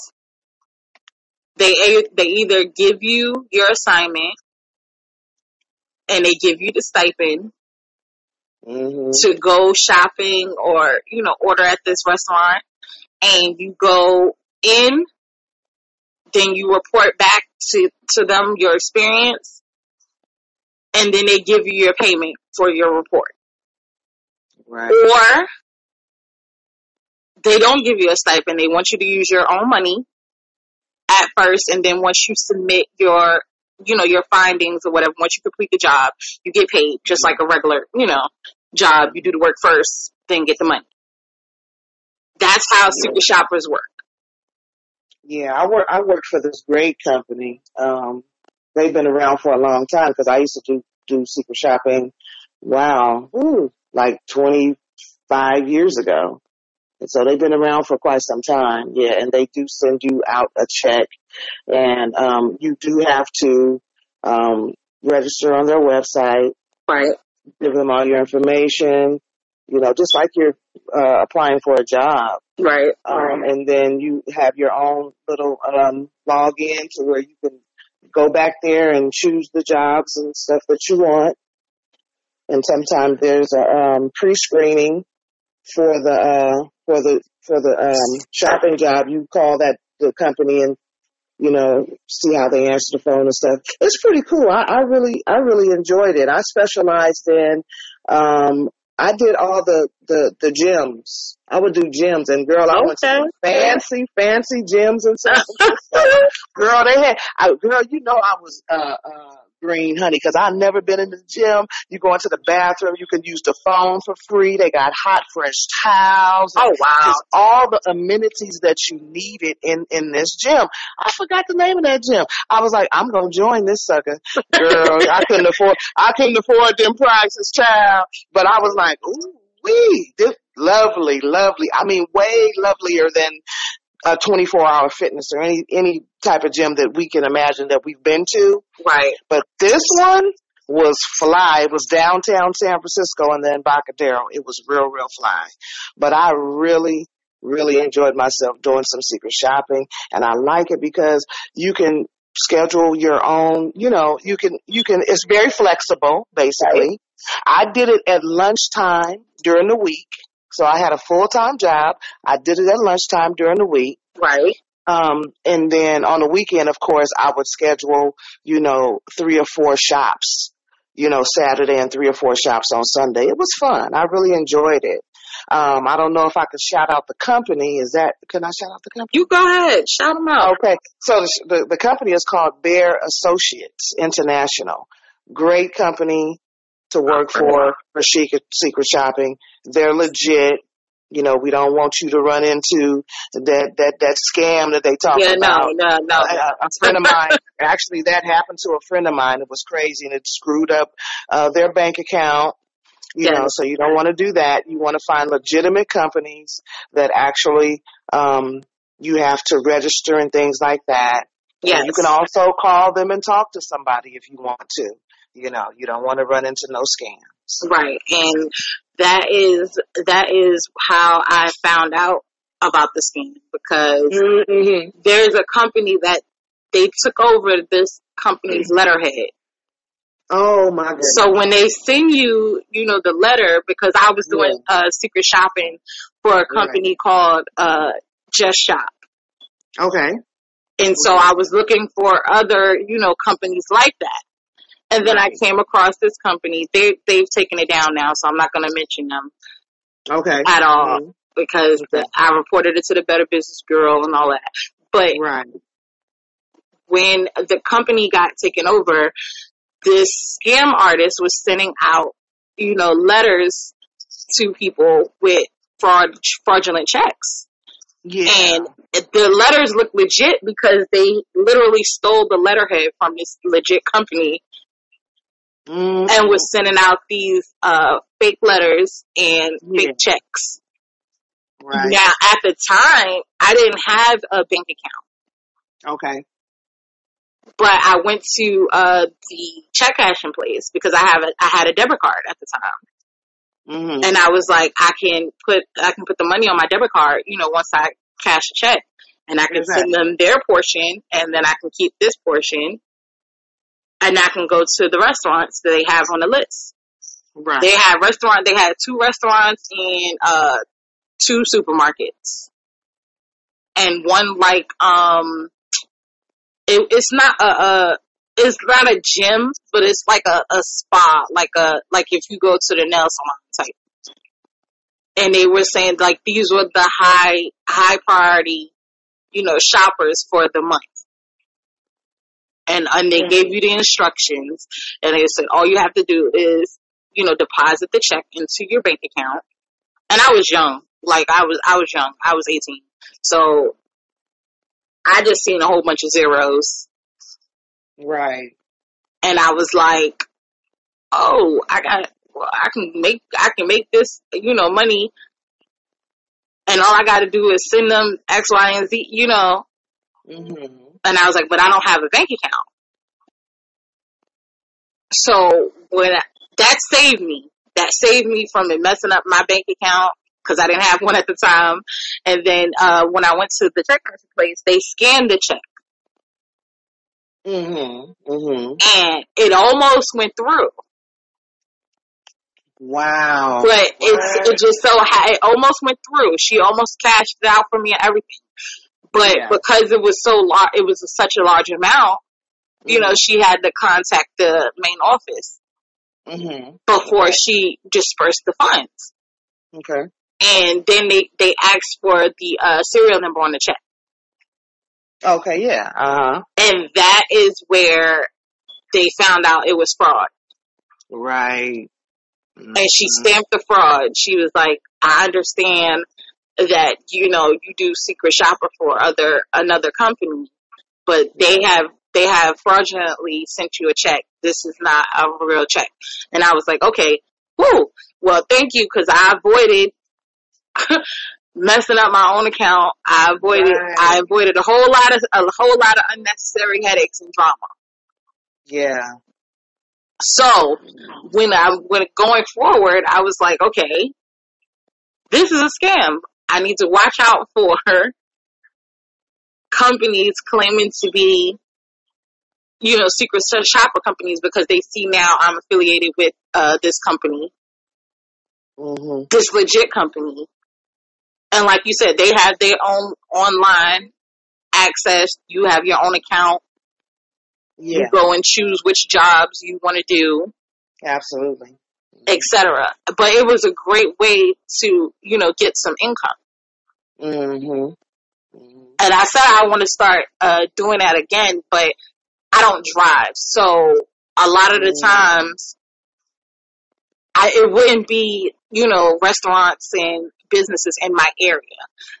They they either give you your assignment and they give you the stipend mm-hmm. to go shopping or, you know, order at this restaurant, and you go in, then you report back to, to them your experience. And then they give you your payment for your report. Right. Or they don't give you a stipend. They want you to use your own money at first. And then once you submit your, you know, your findings or whatever, once you complete the job, you get paid just like a regular, you know, job. You do the work first, then get the money. That's how secret shoppers work. Yeah, I work, I work for this great company. Um, They've been around for a long time because I used to do, do secret shopping, wow, ooh, like twenty-five years ago. And so they've been around for quite some time, yeah, and they do send you out a check. And um, you do have to um, register on their website, right? Give them all your information, you know, just like you're uh, applying for a job. Right. Um, right. And then you have your own little um, login to where you can go back there and choose the jobs and stuff that you want. And sometimes there's a um, pre-screening for the uh, for the for the um, shopping job. You call that the company and, you know, see how they answer the phone and stuff. It's pretty cool. I, I really I really enjoyed it. I specialized in um, I did all the, the, the gyms. I would do gyms, and girl, I okay. went to fancy, fancy gyms and stuff. Girl, they had, I, girl, you know, I was, uh, uh, green, honey, because I've never been in the gym. You go into the bathroom, you can use the phone for free. They got hot, fresh towels. Oh, wow. Just all the amenities that you needed in, in this gym. I forgot the name of that gym. I was like, I'm going to join this sucker. Girl, I couldn't afford, I couldn't afford them prices, child. But I was like, ooh, wee, this lovely, lovely. I mean, way lovelier than a twenty-four hour fitness or any, any type of gym that we can imagine that we've been to. Right. But this one was fly. It was downtown San Francisco and then Embarcadero. It was real, real fly. But I really, really enjoyed myself doing some secret shopping, and I like it because you can schedule your own, you know, you can, you can, it's very flexible, basically. Right. I did it at lunchtime during the week. So I had a full-time job. I did it at lunchtime during the week. Right. Um, and then on the weekend, of course, I would schedule, you know, three or four shops, you know, Saturday and three or four shops on Sunday. It was fun. I really enjoyed it. Um, I don't know if I could shout out the company. Is that, can I shout out the company? You go ahead. Shout them out. Okay. So the, the, the company is called Bear Associates International. Great company to work for, for secret shopping. They're legit. You know, we don't want you to run into that, that, that scam that they talk yeah, about. Yeah, no, no, no. A, a friend of mine, actually that happened to a friend of mine. It was crazy and it screwed up uh, their bank account. You know, so you don't want to do that. You want to find legitimate companies that actually um, you have to register and things like that. Yes. And you can also call them and talk to somebody if you want to. You know, you don't want to run into no scams. Right. And that is that is how I found out about the scam, because mm-hmm. there's a company that they took over this company's mm-hmm. letterhead. Oh my goodness. So when they send you, you know, the letter, because I was doing yeah. uh, secret shopping for a company right. called uh, Just Shop. Okay. And so I was looking for other, you know, companies like that. And then right. I came across this company. They, they've taken it down now, so I'm not going to mention them okay. at all mm-hmm. because okay. the, I reported it to the Better Business Bureau and all that. But right. when the company got taken over, this scam artist was sending out, you know, letters to people with fraud, fraudulent checks. Yeah. And the letters looked legit because they literally stole the letterhead from this legit company mm-hmm. and was sending out these uh, fake letters and yeah. fake checks. Right. Now, at the time, I didn't have a bank account. Okay. But I went to uh, the check cashing place because I have a, I had a debit card at the time, mm-hmm. and I was like, I can put I can put the money on my debit card, you know, once I cash a check, and I can exactly. send them their portion, and then I can keep this portion, and I can go to the restaurants that they have on the list. Right. They had restaurant. They had two restaurants and uh, two supermarkets, and one like um. It, it's not a, a, it's not a gym, but it's like a, a spa, like a, like if you go to the nail salon type. And they were saying like these were the high, high priority, you know, shoppers for the month. And, and they mm-hmm. gave you the instructions and they said, all you have to do is, you know, deposit the check into your bank account. And I was young, like I was, I was young, I was eighteen. So I just seen a whole bunch of zeros. Right. And I was like, oh, I got, well, I can make, I can make this, you know, money. And all I got to do is send them X, Y, and Z, you know. Mm-hmm. And I was like, but I don't have a bank account. So when I, that saved me, that saved me from it messing up my bank account, because I didn't have one at the time. And then uh, when I went to the check place, they scanned the check. Mm-hmm. Mm-hmm. And it almost went through. Wow. But right. it's, it just so, it almost went through. She almost cashed it out for me and everything. But yeah. because it was so large, it was such a large amount, mm-hmm. you know, she had to contact the main office mm-hmm. before okay. she dispersed the funds. Okay. And then they, they asked for the uh, serial number on the check. Okay, yeah. Uh-huh. And that is where they found out it was fraud. Right. Mm-hmm. And she stamped the fraud. She was like, I understand that, you know, you do secret shopper for other another company, but they have they have fraudulently sent you a check. This is not a real check. And I was like, okay, woo, well, thank you, because I avoided messing up my own account. I avoided right. I avoided a whole lot of a whole lot of unnecessary headaches and drama. Yeah. So when I when going forward, I was like, okay, this is a scam. I need to watch out for companies claiming to be, you know, secret shopper companies, because they see now I'm affiliated with uh, this company, mm-hmm. this legit company. And like you said, they have their own online access. You have your own account. Yeah. You go and choose which jobs you want to do. Absolutely. Etc. But it was a great way to, you know, get some income. Mm-hmm. Mm-hmm. And I said I want to start uh, doing that again, but I don't drive. So a lot of the mm-hmm. times, I, it wouldn't be, you know, restaurants and businesses in my area.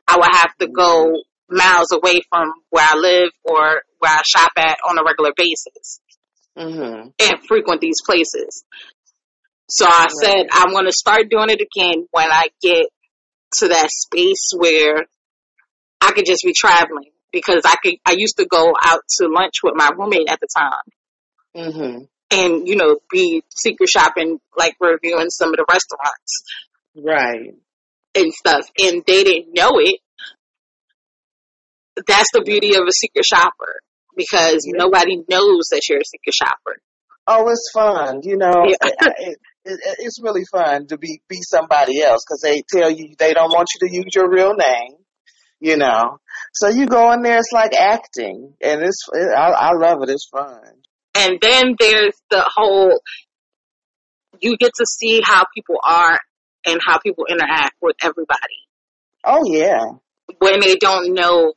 I would have to go miles away from where I live or where I shop at on a regular basis mm-hmm. and frequent these places. So I said, I'm going to start doing it again when I get to that space where I could just be traveling, because I could, I used to go out to lunch with my roommate at the time mm-hmm. and, you know, be secret shopping, like reviewing some of the restaurants. Right. And stuff. And they didn't know it. That's the beauty of a secret shopper, because yeah. nobody knows that you're a secret shopper. Oh, it's fun. You know, yeah. it, it, it's really fun to be, be somebody else, because they tell you they don't want you to use your real name, you know. So you go in there, it's like acting, and it's it, I, I love it. It's fun. And then there's the whole, you get to see how people are and how people interact with everybody. Oh, yeah. When they don't know,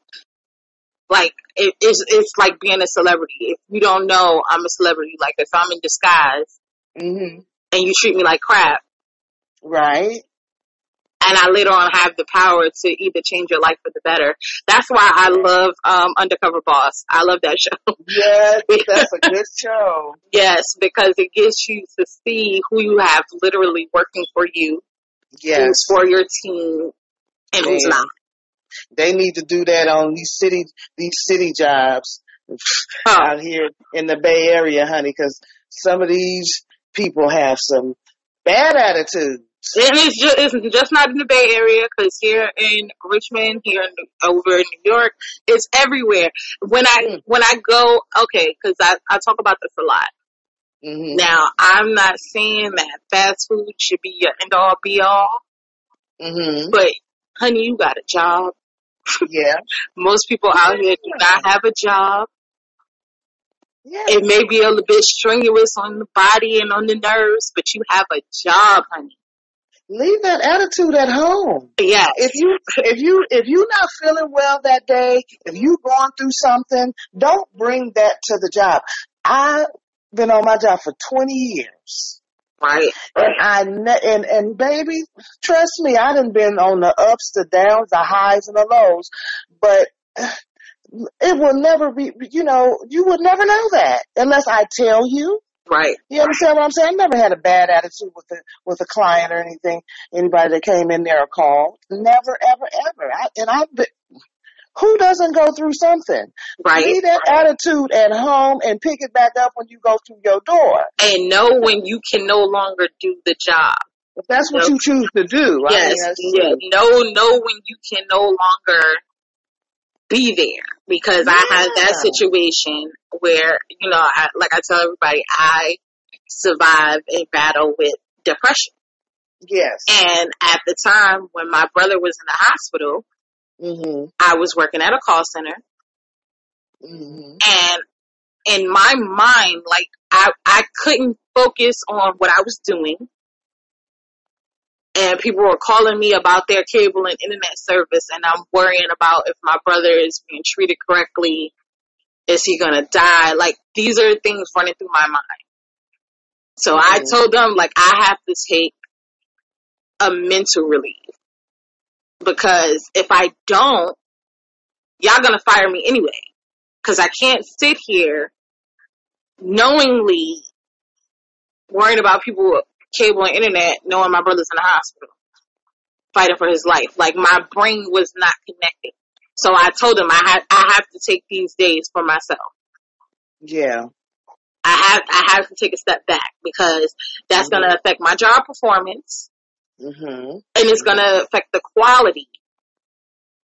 like, it, it's it's like being a celebrity. If you don't know I'm a celebrity, like if I'm in disguise mm-hmm. and you treat me like crap. Right. And I later on have the power to either change your life for the better. That's why I love um, Undercover Boss. I love that show. Yes, that's a good show. Yes, because it gets you to see who you have literally working for you. Yes. Who's for your team and who's not. They need to do that on these city these city jobs huh. out here in the Bay Area, honey, because some of these people have some bad attitudes. And it's just, it's just not in the Bay Area, because here in Richmond, here in, over in New York, it's everywhere. When I mm. when I go, okay, because I, I talk about this a lot. Mm-hmm. Now, I'm not saying that fast food should be your end-all, be-all, mm-hmm. but honey, you got a job. Yeah. Most people yeah. out here do not have a job. Yeah. It may be a little bit strenuous on the body and on the nerves, but you have a job, honey. Leave that attitude at home. Yeah. If you if you if you're not feeling well that day, if you're going through something, don't bring that to the job. I've been on my job for twenty years. Right. And I ne- and and baby, trust me, I done been on the ups, the downs, the highs and the lows, but it will never be. You know, you would never know that unless I tell you. Right. You understand what I'm saying? I never had a bad attitude with a with a client or anything. Anybody that came in there or called, never, ever, ever. I, and I've been. Who doesn't go through something? Right. Leave that attitude at home and pick it back up when you go through your door. And know when you can no longer do the job. If that's what know. you choose to do. Right? Yes. I mean, yeah. Know, know when you can no longer be there. Because yeah. I had that situation where, you know, I, like I tell everybody, I survived a battle with depression. Yes. And at the time when my brother was in the hospital, mm-hmm. I was working at a call center mm-hmm. and in my mind, like I, I couldn't focus on what I was doing, and people were calling me about their cable and internet service, and I'm worrying about if my brother is being treated correctly. Is he going to die? Like, these are things running through my mind. So mm-hmm. I told them, like, I have to take a mental relief. Because if I don't, y'all gonna fire me anyway. Because I can't sit here knowingly worrying about people with cable and internet, knowing my brother's in the hospital, fighting for his life. Like, my brain was not connected. So I told him I have I have to take these days for myself. Yeah. I have I have to take a step back, because that's mm-hmm. gonna affect my job performance. Mm-hmm. And it's going to affect the quality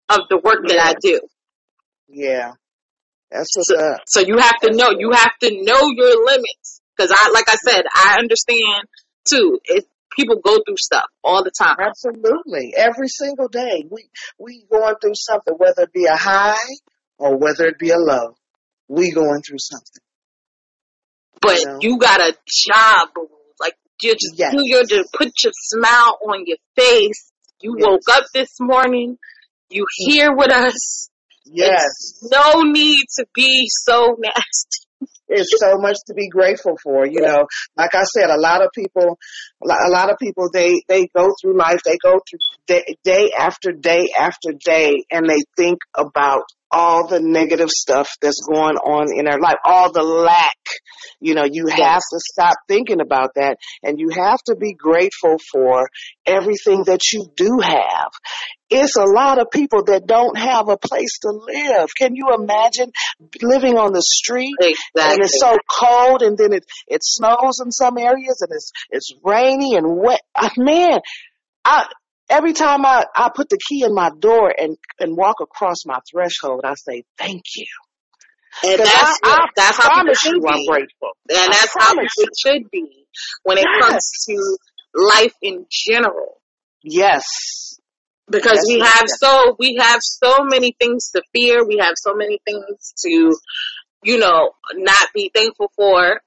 of the work yeah. that I do. Yeah. That's what's so, up. So you have to That's know, you have to know your limits. Because I, like I said, I understand too. It, people go through stuff all the time. Absolutely. Every single day. We, we going through something, whether it be a high or whether it be a low. We going through something. But you, know? you got a job, boo. Like, You just yes. do your, to put your smile on your face. You yes. woke up this morning. You here with us. Yes. There's no need to be so nasty. There's so much to be grateful for, you know. Like I said, a lot of people, a lot of people, they, they go through life, they go through day, day after day after day, and they think about all the negative stuff that's going on in their life, all the lack. You know, you have to stop thinking about that, and you have to be grateful for everything that you do have. It's a lot of people that don't have a place to live. Can you imagine living on the street? Exactly. And it's so cold, and then it, it snows in some areas, and it's it's rainy and wet. I, man, I every time I, I put the key in my door and, and walk across my threshold, I say, thank you. And that's, I, what, I that's how people should be. I'm grateful. And that's how it should be when it yes. comes to life in general. Yes. Because yes, we have yes. so we have so many things to fear. We have so many things to, you know, not be thankful for.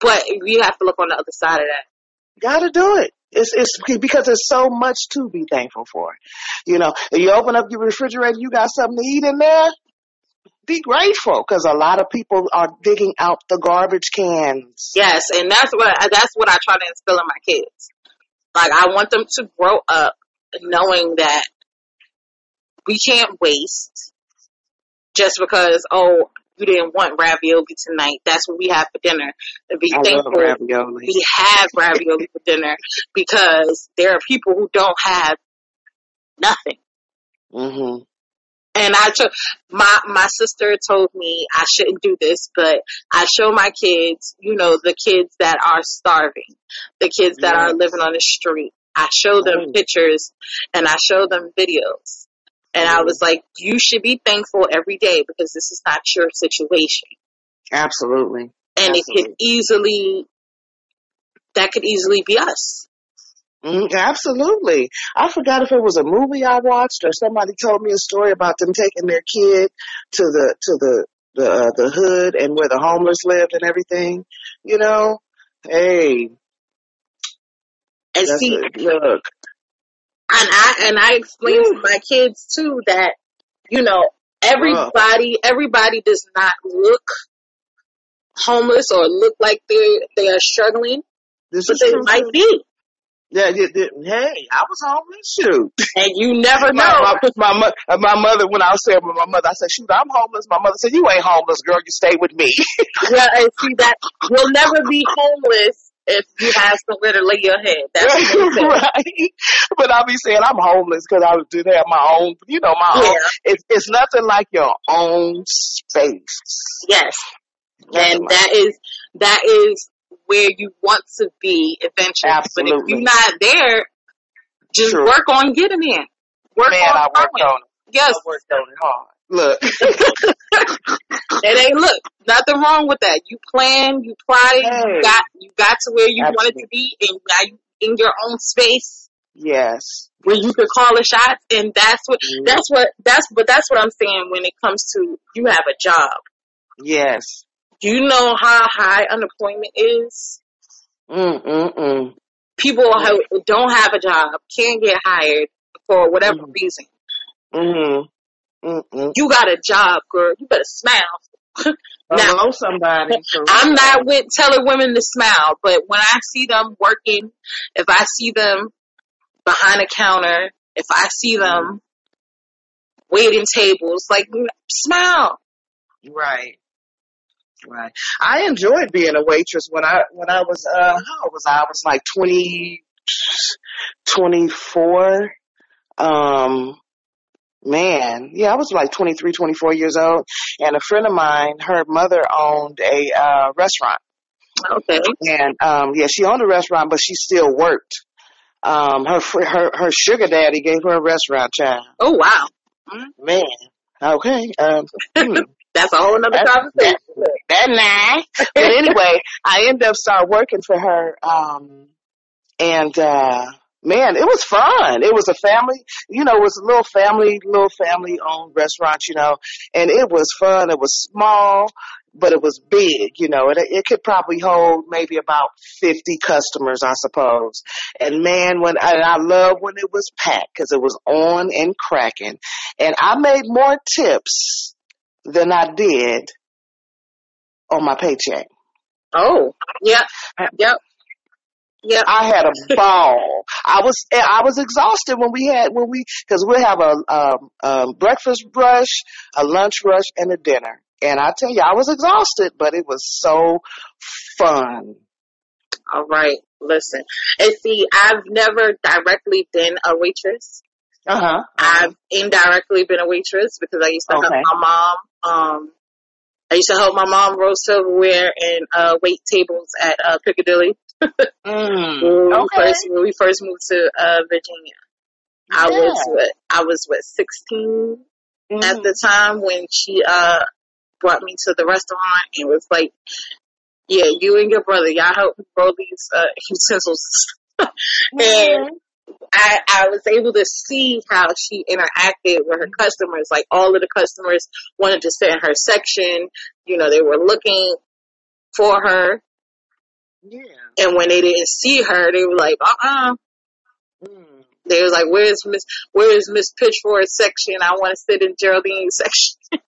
But we have to look on the other side of that. Gotta do it. It's it's because there's so much to be thankful for. You know, you open up your refrigerator, you got something to eat in there. Be grateful, because a lot of people are digging out the garbage cans. Yes, and that's what that's what I try to instill in my kids. Like, I want them to grow up knowing that we can't waste just because, oh, you didn't want ravioli tonight. That's what we have for dinner. Be I thankful love ravioli. We have ravioli for dinner, because there are people who don't have nothing. Mm-hmm. And I took, my, my sister told me I shouldn't do this, but I show my kids, you know, the kids that are starving, the kids that yes. are living on the street. I show them mm. pictures, and I show them videos. And mm. I was like, you should be thankful every day, because this is not your situation. Absolutely. And Absolutely. it could easily, that could easily be us. Mm, absolutely. I forgot if it was a movie I watched or somebody told me a story about them taking their kid to the to the the, uh, the hood and where the homeless lived and everything. You know, hey, and see, a, look, and I and I explained Ooh. to my kids too that, you know, everybody oh. everybody does not look homeless or look like they they are struggling, this but they true. might be. Yeah, yeah, yeah, hey, I was homeless, shoot. And you never know. I put my, my, my mother, when I was saying with my mother, I said, shoot, I'm homeless. My mother said, you ain't homeless, girl. You stay with me. Yeah, and see, that you'll never be homeless if you have somewhere to lay your head. That's what right. But I'll be saying I'm homeless because I do have my own, you know, my yeah. own. It's, it's nothing like your own space. Yes. Nothing and like that it. is, that is. where you want to be eventually. Absolutely. But if you're not there, just True. work on getting in. Work Man, on I worked on it. Yes. I worked on it hard. Look. It ain't, look, nothing wrong with that. You plan, you plotted, hey. you got you got to where you Absolutely. wanted to be, and now you're in your own space. Yes. Where you could call the shots, and that's what mm. that's what that's but that's what I'm saying when it comes to you have a job. Yes. Do you know how high unemployment is? Mm, mm, mm. People who don't have a job can't get hired for whatever mm. reason. Mm-hmm. Mm, mm. You got a job, girl. You better smile. Now, somebody. I'm not with telling women to smile, but when I see them working, if I see them behind a counter, if I see them waiting tables, like, smile. Right. Right. I enjoyed being a waitress when I when I was uh how old was I? I was like twenty, twenty-four. Um man, yeah, I was like twenty-three, twenty-four years old, and a friend of mine, her mother owned a uh restaurant. Okay. And um yeah, she owned a restaurant, but she still worked. Um her her her sugar daddy gave her a restaurant job. Oh wow. Mm-hmm. Man. Okay. Um hmm. That's a whole nother conversation. That night. But anyway, I ended up start working for her. Um, and, uh, man, it was fun. It was a family, you know, it was a little family, little family owned restaurant, you know, and it was fun. It was small, but it was big, you know. It, it could probably hold maybe about fifty customers, I suppose. And, man, when and I loved when it was packed because it was on and cracking. And I made more tips than I did on my paycheck. Oh, yeah, yep. Yeah, I had a ball. I was I was exhausted when we had when we because we have a um, um, breakfast rush, a lunch rush, and a dinner. And I tell you, I was exhausted, but it was so fun. All right, listen, and see, I've never directly been a waitress. Uh huh. I've indirectly been a waitress because I used to okay. help my mom. Um, I used to help my mom roll silverware and uh, wait tables at uh, Piccadilly. mm, when, okay. we first, when we first moved to uh, Virginia, yeah. I was with, I was with sixteen mm. at the time when she uh, brought me to the restaurant and was like, "Yeah, you and your brother, y'all help me roll these uh, utensils." mm. And I, I was able to see how she interacted with her customers. Like all of the customers wanted to sit in her section. You know, they were looking for her. Yeah. And when they didn't see her, they were like, uh-uh. Mm. They was like, where's Miss Where's Miss Pitchford's section? I want to sit in Geraldine's section.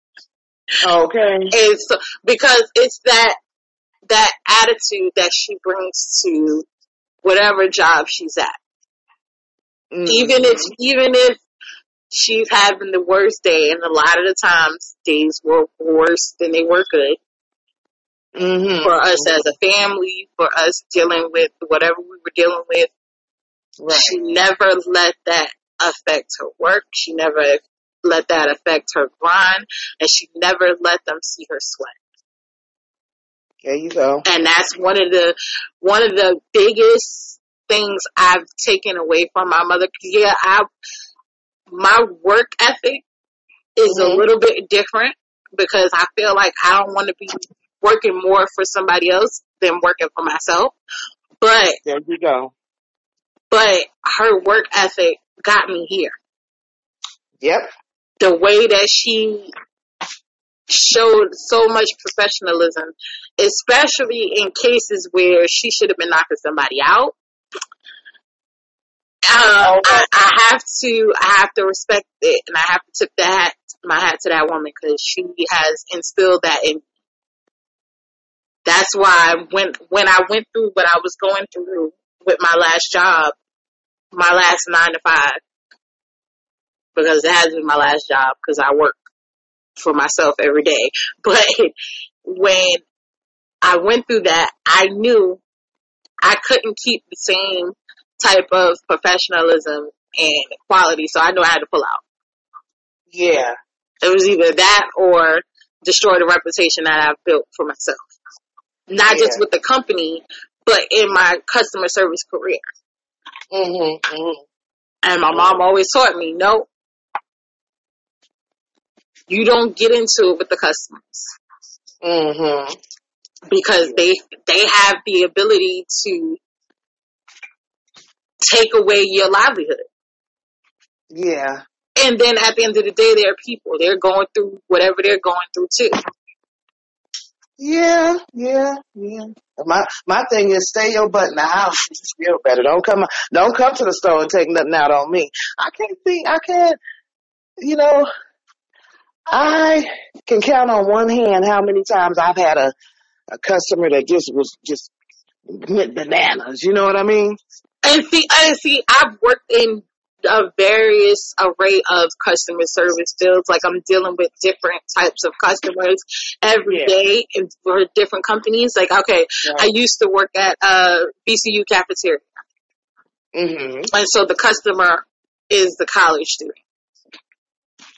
Okay. And so, because it's that that attitude that she brings to whatever job she's at. Mm. Even if even if she's having the worst day, and a lot of the times days were worse than they were good. Mm-hmm. For us as a family, for us dealing with whatever we were dealing with, right. She never let that affect her work. She never let that affect her grind, and she never let them see her sweat. There you go. And that's one of the one of the biggest things I've taken away from my mother. Yeah, I my work ethic is mm-hmm. a little bit different because I feel like I don't want to be working more for somebody else than working for myself. But there you go. But her work ethic got me here. Yep. The way that she showed so much professionalism, especially in cases where she should have been knocking somebody out. Uh, okay. I, I have to I have to respect it, and I have to tip the hat, my hat to that woman because she has instilled that in me. That's why when when I went through what I was going through with my last job, my last nine to five, because it has been my last job because I work for myself every day. But when I went through that, I knew I couldn't keep the same type of professionalism and quality, so I knew I had to pull out. Yeah. It was either that or destroy the reputation that I've built for myself. Not yeah. just with the company, but in my customer service career. Mm-hmm, mm-hmm. And my mom always taught me, no, you don't get into it with the customers. Mm-hmm. Because they they have the ability to take away your livelihood. Yeah. And then at the end of the day, they're people. They're going through whatever they're going through, too. Yeah, yeah, yeah. My my thing is stay your butt in the house. You just feel better. Don't come don't come to the store and take nothing out on me. I can't think I can't you know I can count on one hand how many times I've had a, a customer that just was just went bananas, you know what I mean? And see and see I've worked in a various array of customer service fields. Like I'm dealing with different types of customers every yeah. day and for different companies. Like, okay, yeah. I used to work at a V C U cafeteria. Mm-hmm. And so the customer is the college student.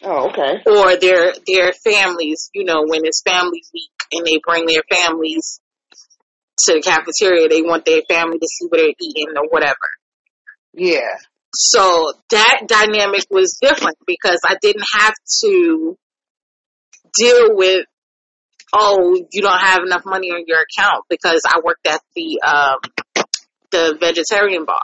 Oh, okay. Or their, their families, you know, when it's family week and they bring their families to the cafeteria, they want their family to see what they're eating or whatever. Yeah. So that dynamic was different because I didn't have to deal with, oh, you don't have enough money on your account because I worked at the um, the vegetarian bar.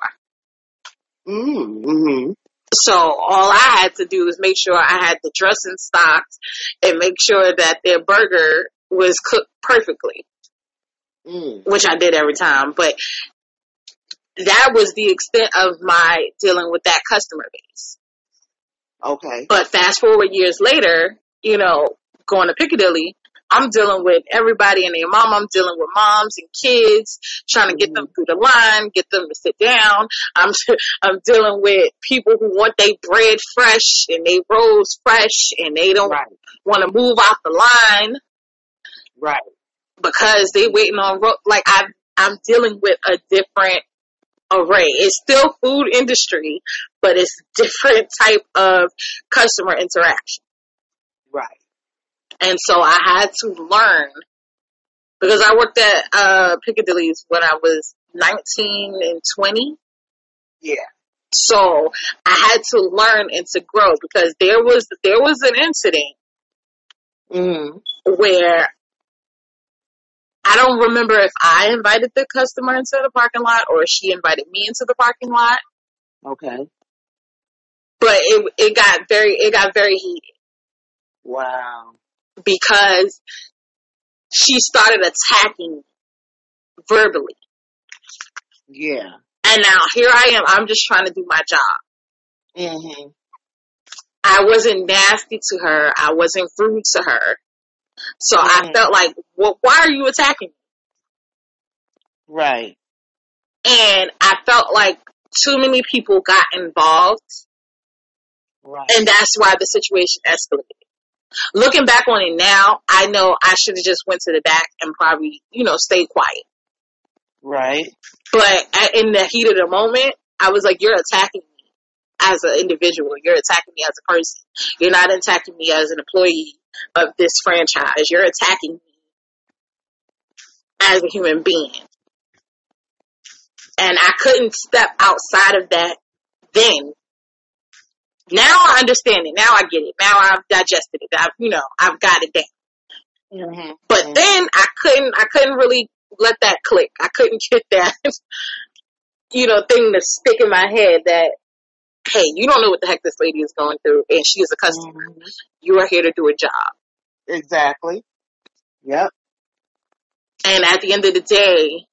Mm-hmm. So all I had to do was make sure I had the dressing stocks and make sure that their burger was cooked perfectly, mm. which I did every time. But that was the extent of my dealing with that customer base. Okay. But fast forward years later, you know, going to Piccadilly, I'm dealing with everybody and their mom. I'm dealing with moms and kids, trying to get them through the line, get them to sit down. I'm I'm dealing with people who want their bread fresh and they rolls fresh and they don't right. want to move off the line, right? Because they waiting on ro- like I I'm dealing with a different array. It's still food industry, but it's different type of customer interaction, right? And so I had to learn, because I worked at uh, Piccadilly's when I was nineteen and twenty. Yeah. So I had to learn and to grow, because there was there was an incident mm. where I don't remember if I invited the customer into the parking lot or she invited me into the parking lot. Okay. But it it got very it got very heated. Wow. Because she started attacking verbally. Yeah. And now here I am. I'm just trying to do my job. Mm-hmm. I wasn't nasty to her. I wasn't rude to her. So mm-hmm. I felt like, well, why are you attacking me? Right. And I felt like too many people got involved. Right. And that's why the situation escalated. Looking back on it now, I know I should have just went to the back and probably, you know, stayed quiet. Right. But in the heat of the moment, I was like, you're attacking me as an individual. You're attacking me as a person. You're not attacking me as an employee of this franchise. You're attacking me as a human being. And I couldn't step outside of that then. Now I understand it. Now I get it. Now I've digested it. I've, you know, I've got it down. Mm-hmm. But mm-hmm. then I couldn't, I couldn't really let that click. I couldn't get that, you know, thing to stick in my head that, hey, you don't know what the heck this lady is going through, and she is a customer. Mm-hmm. You are here to do a job. Exactly. Yep. And at the end of the day,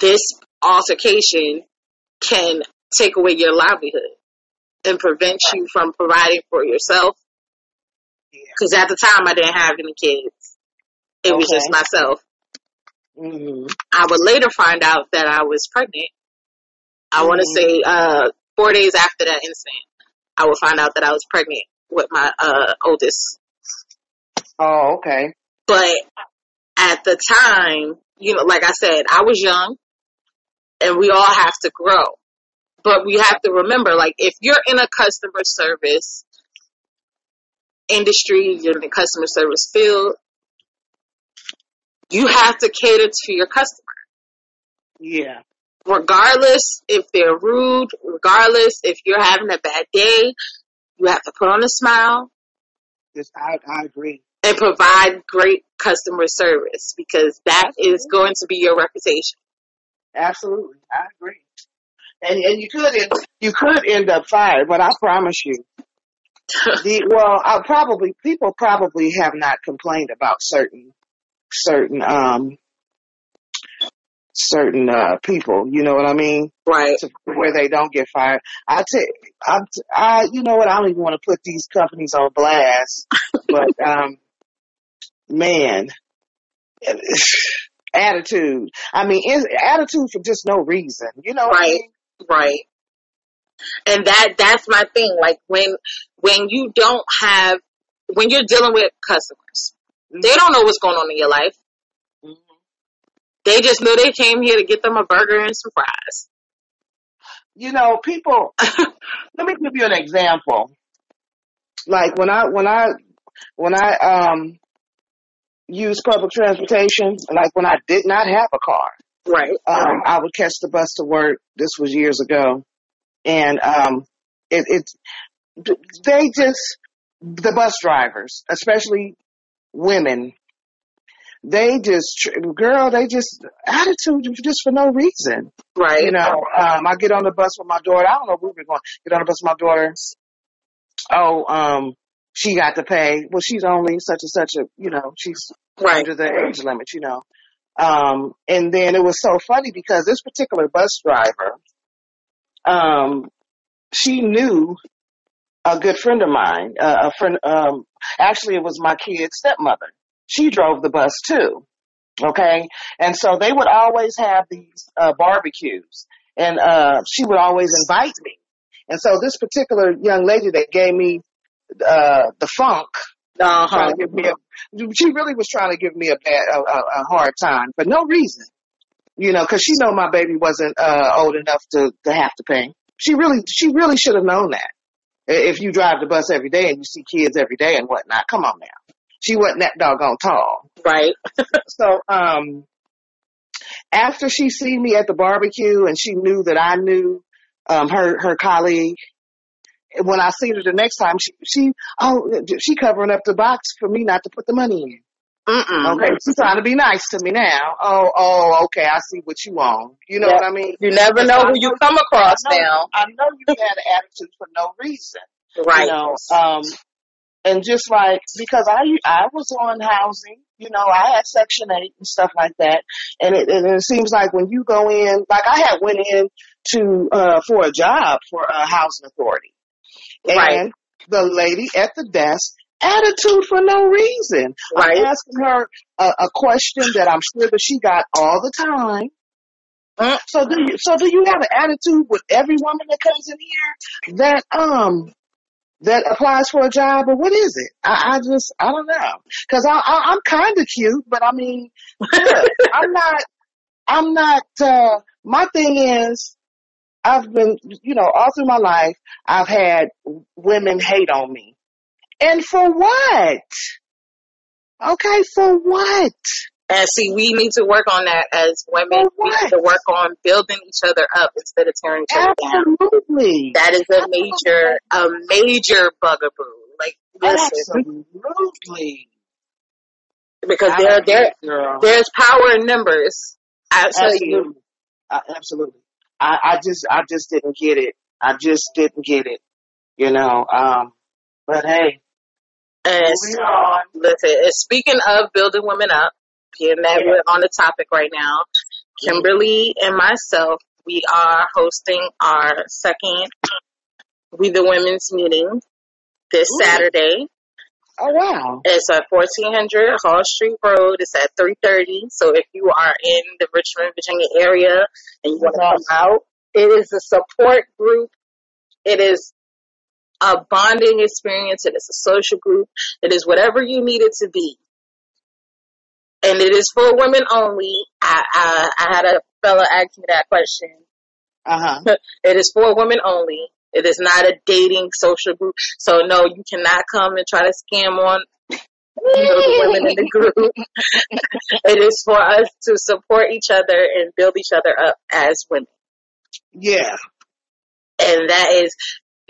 this altercation can take away your livelihood and prevent you from providing for yourself. Because yeah. at the time, I didn't have any kids. It okay. was just myself. Mm-hmm. I would later find out that I was pregnant. I mm-hmm. want to say uh, four days after that incident, I would find out that I was pregnant with my uh, oldest. Oh, okay. But at the time, you know, like I said, I was young, and we all have to grow. But we have to remember, like, if you're in a customer service industry, you're in the customer service field, you have to cater to your customer. Yeah. Regardless if they're rude, regardless if you're having a bad day, you have to put on a smile. Yes, I, I agree. And provide great customer service, because that Absolutely. Is going to be your reputation. Absolutely. I agree. And and you could end, you could end up fired, but I promise you, the, well, I probably people probably have not complained about certain certain um certain uh, people. You know what I mean? Right. To where they don't get fired. I t- I, t- I you know what? I don't even want to put these companies on blast, but um, man, attitude. I mean, attitude for just no reason. You know what I mean? Right. And that that's my thing. Like when when you don't have when you're dealing with customers, mm-hmm. they don't know what's going on in your life. Mm-hmm. They just know they came here to get them a burger and some fries. You know, people let me give you an example. Like when I when I when I um use public transportation, like when I did not have a car. Right. Um, I would catch the bus to work. This was years ago. And um, it, it, they just, the bus drivers, especially women, they just, girl, they just, attitude just for no reason. Right. You know, um, I get on the bus with my daughter. I don't know where we're going. Get on the bus with my daughter. Oh, um, she got to pay. Well, she's only such and such a, you know, she's right. under the age limit, you know. Um, and then it was so funny because this particular bus driver, um, she knew a good friend of mine, uh, a friend, um, actually it was my kid's stepmother. She drove the bus too. Okay. And so they would always have these, uh, barbecues and, uh, she would always invite me. And so this particular young lady that gave me, uh, the funk, uh-huh. trying to give me a, she really was trying to give me a bad, a, a hard time for no reason, you know, cause she know my baby wasn't, uh, old enough to, to have to pay. She really, she really should have known that. If you drive the bus every day and you see kids every day and whatnot, come on now. She wasn't that doggone tall. Right. So, um, after she seen me at the barbecue and she knew that I knew, um, her, her colleague, when I seen her the next time, she, she, oh, she covering up the box for me not to put the money in. Mm-mm. Okay. She's trying to be nice to me now. Oh, oh, okay. I see what you want. You know yeah. what I mean? You never know who you come across I know, now. I know you had an attitude for no reason. Right. You know, um, and just like, because I, I was on housing, you know, I had Section eight and stuff like that. And it, and it seems like when you go in, like I had went in to, uh, for a job for a housing authority. And right. the lady at the desk, attitude for no reason. Right. I'm asking her a, a question that I'm sure that she got all the time. Uh, so do you, so do you have an attitude with every woman that comes in here that, um, that applies for a job, or what is it? I, I just, I don't know. Cause I, I, I'm kind of cute, but I mean, look, I'm not, I'm not, uh, my thing is I've been, you know, all through my life, I've had women hate on me. And for what? Okay, for what? And see, we need to work on that as women. We need to work on building each other up instead of tearing each other down. Absolutely. That is a major, a major bugaboo. Like, listen. Absolutely. Because there, there, there's power in numbers. Absolutely. Absolutely. I, I just, I just didn't get it. I just didn't get it. You know, um, but hey. And listen, speaking of building women up, and that yeah. we're on the topic right now, Kimberly and myself, we are hosting our second We the Women's meeting this Ooh. Saturday. Oh, wow. It's at fourteen hundred Hall Street Road. It's at three thirty. So if you are in the Richmond, Virginia area and you want to come out, it is a support group. It is a bonding experience. It is a social group. It is whatever you need it to be. And it is for women only. I, I, I had a fella ask me that question. Uh huh. It is for women only. It is not a dating social group. So no, you cannot come and try to scam on you know, the women in the group. It is for us to support each other and build each other up as women. Yeah. And that is,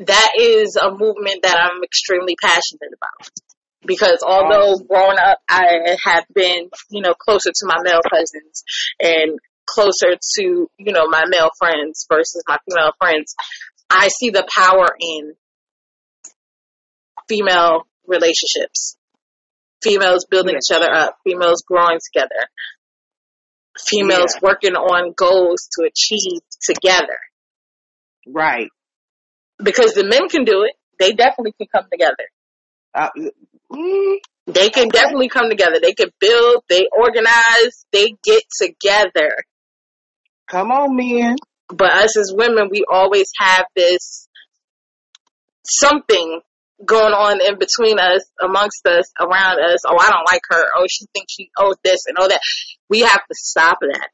that is a movement that I'm extremely passionate about. Because although growing up, I have been, you know, closer to my male cousins and closer to, you know, my male friends versus my female friends, I see the power in female relationships, females building yeah. each other up, females growing together, females yeah. working on goals to achieve together. Right. Because the men can do it. They definitely can come together. Uh, mm, they can okay. definitely come together. They can build, they organize, they get together. Come on, men. But us as women, we always have this something going on in between us, amongst us, around us. Oh, I don't like her. Oh, she thinks she owes this and all that. We have to stop that.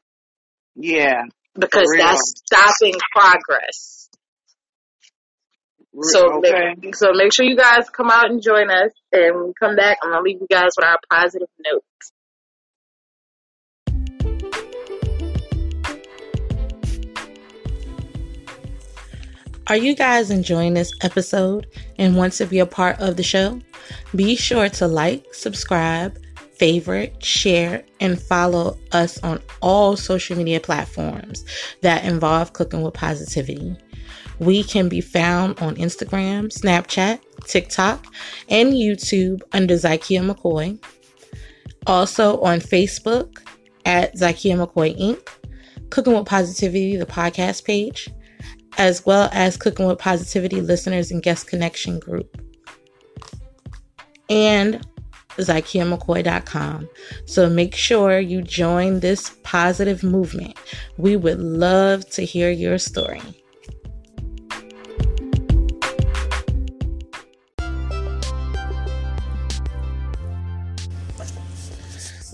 Yeah. Because that's stopping progress. So, okay. make, so make sure you guys come out and join us. And when we come back, I'm going to leave you guys with our positive note. Are you guys enjoying this episode and want to be a part of the show? Be sure to like, subscribe, favorite, share, and follow us on all social media platforms that involve Cooking with Positivity. We can be found on Instagram, Snapchat, TikTok, and YouTube under Zakiya McCoy. Also on Facebook at Zakiya McCoy Incorporated, Cooking With Positivity, the podcast page, as well as Cooking With Positivity Listeners and Guest Connection Group, and Zakiya McCoy dot com. So make sure you join this positive movement. We would love to hear your story.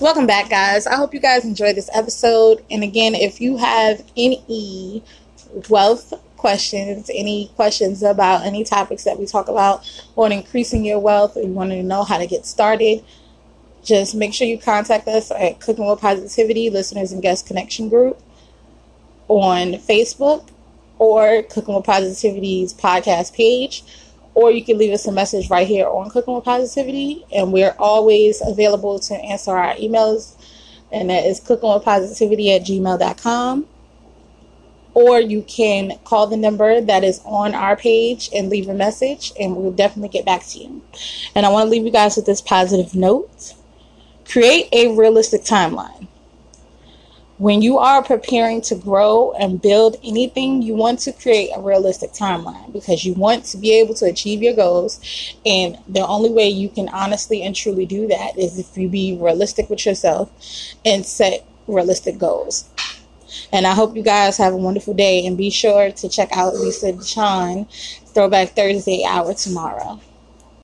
Welcome back, guys. I hope you guys enjoyed this episode. And again, if you have any wealth questions, any questions about any topics that we talk about on increasing your wealth, or you want to know how to get started, just make sure you contact us at Cooking With Positivity Listeners and Guest Connection Group on Facebook, or Cooking With Positivity's podcast page. Or you can leave us a message right here on Cooking With Positivity. And we're always available to answer our emails. And that is cookingwithpositivity at gmail dot com. Or you can call the number that is on our page and leave a message, and we'll definitely get back to you. And I want to leave you guys with this positive note. Create a realistic timeline. When you are preparing to grow and build anything, you want to create a realistic timeline, because you want to be able to achieve your goals. And the only way you can honestly and truly do that is if you be realistic with yourself and set realistic goals. And I hope you guys have a wonderful day, and be sure to check out Lisa Deshawn Throwback Thursday Hour tomorrow.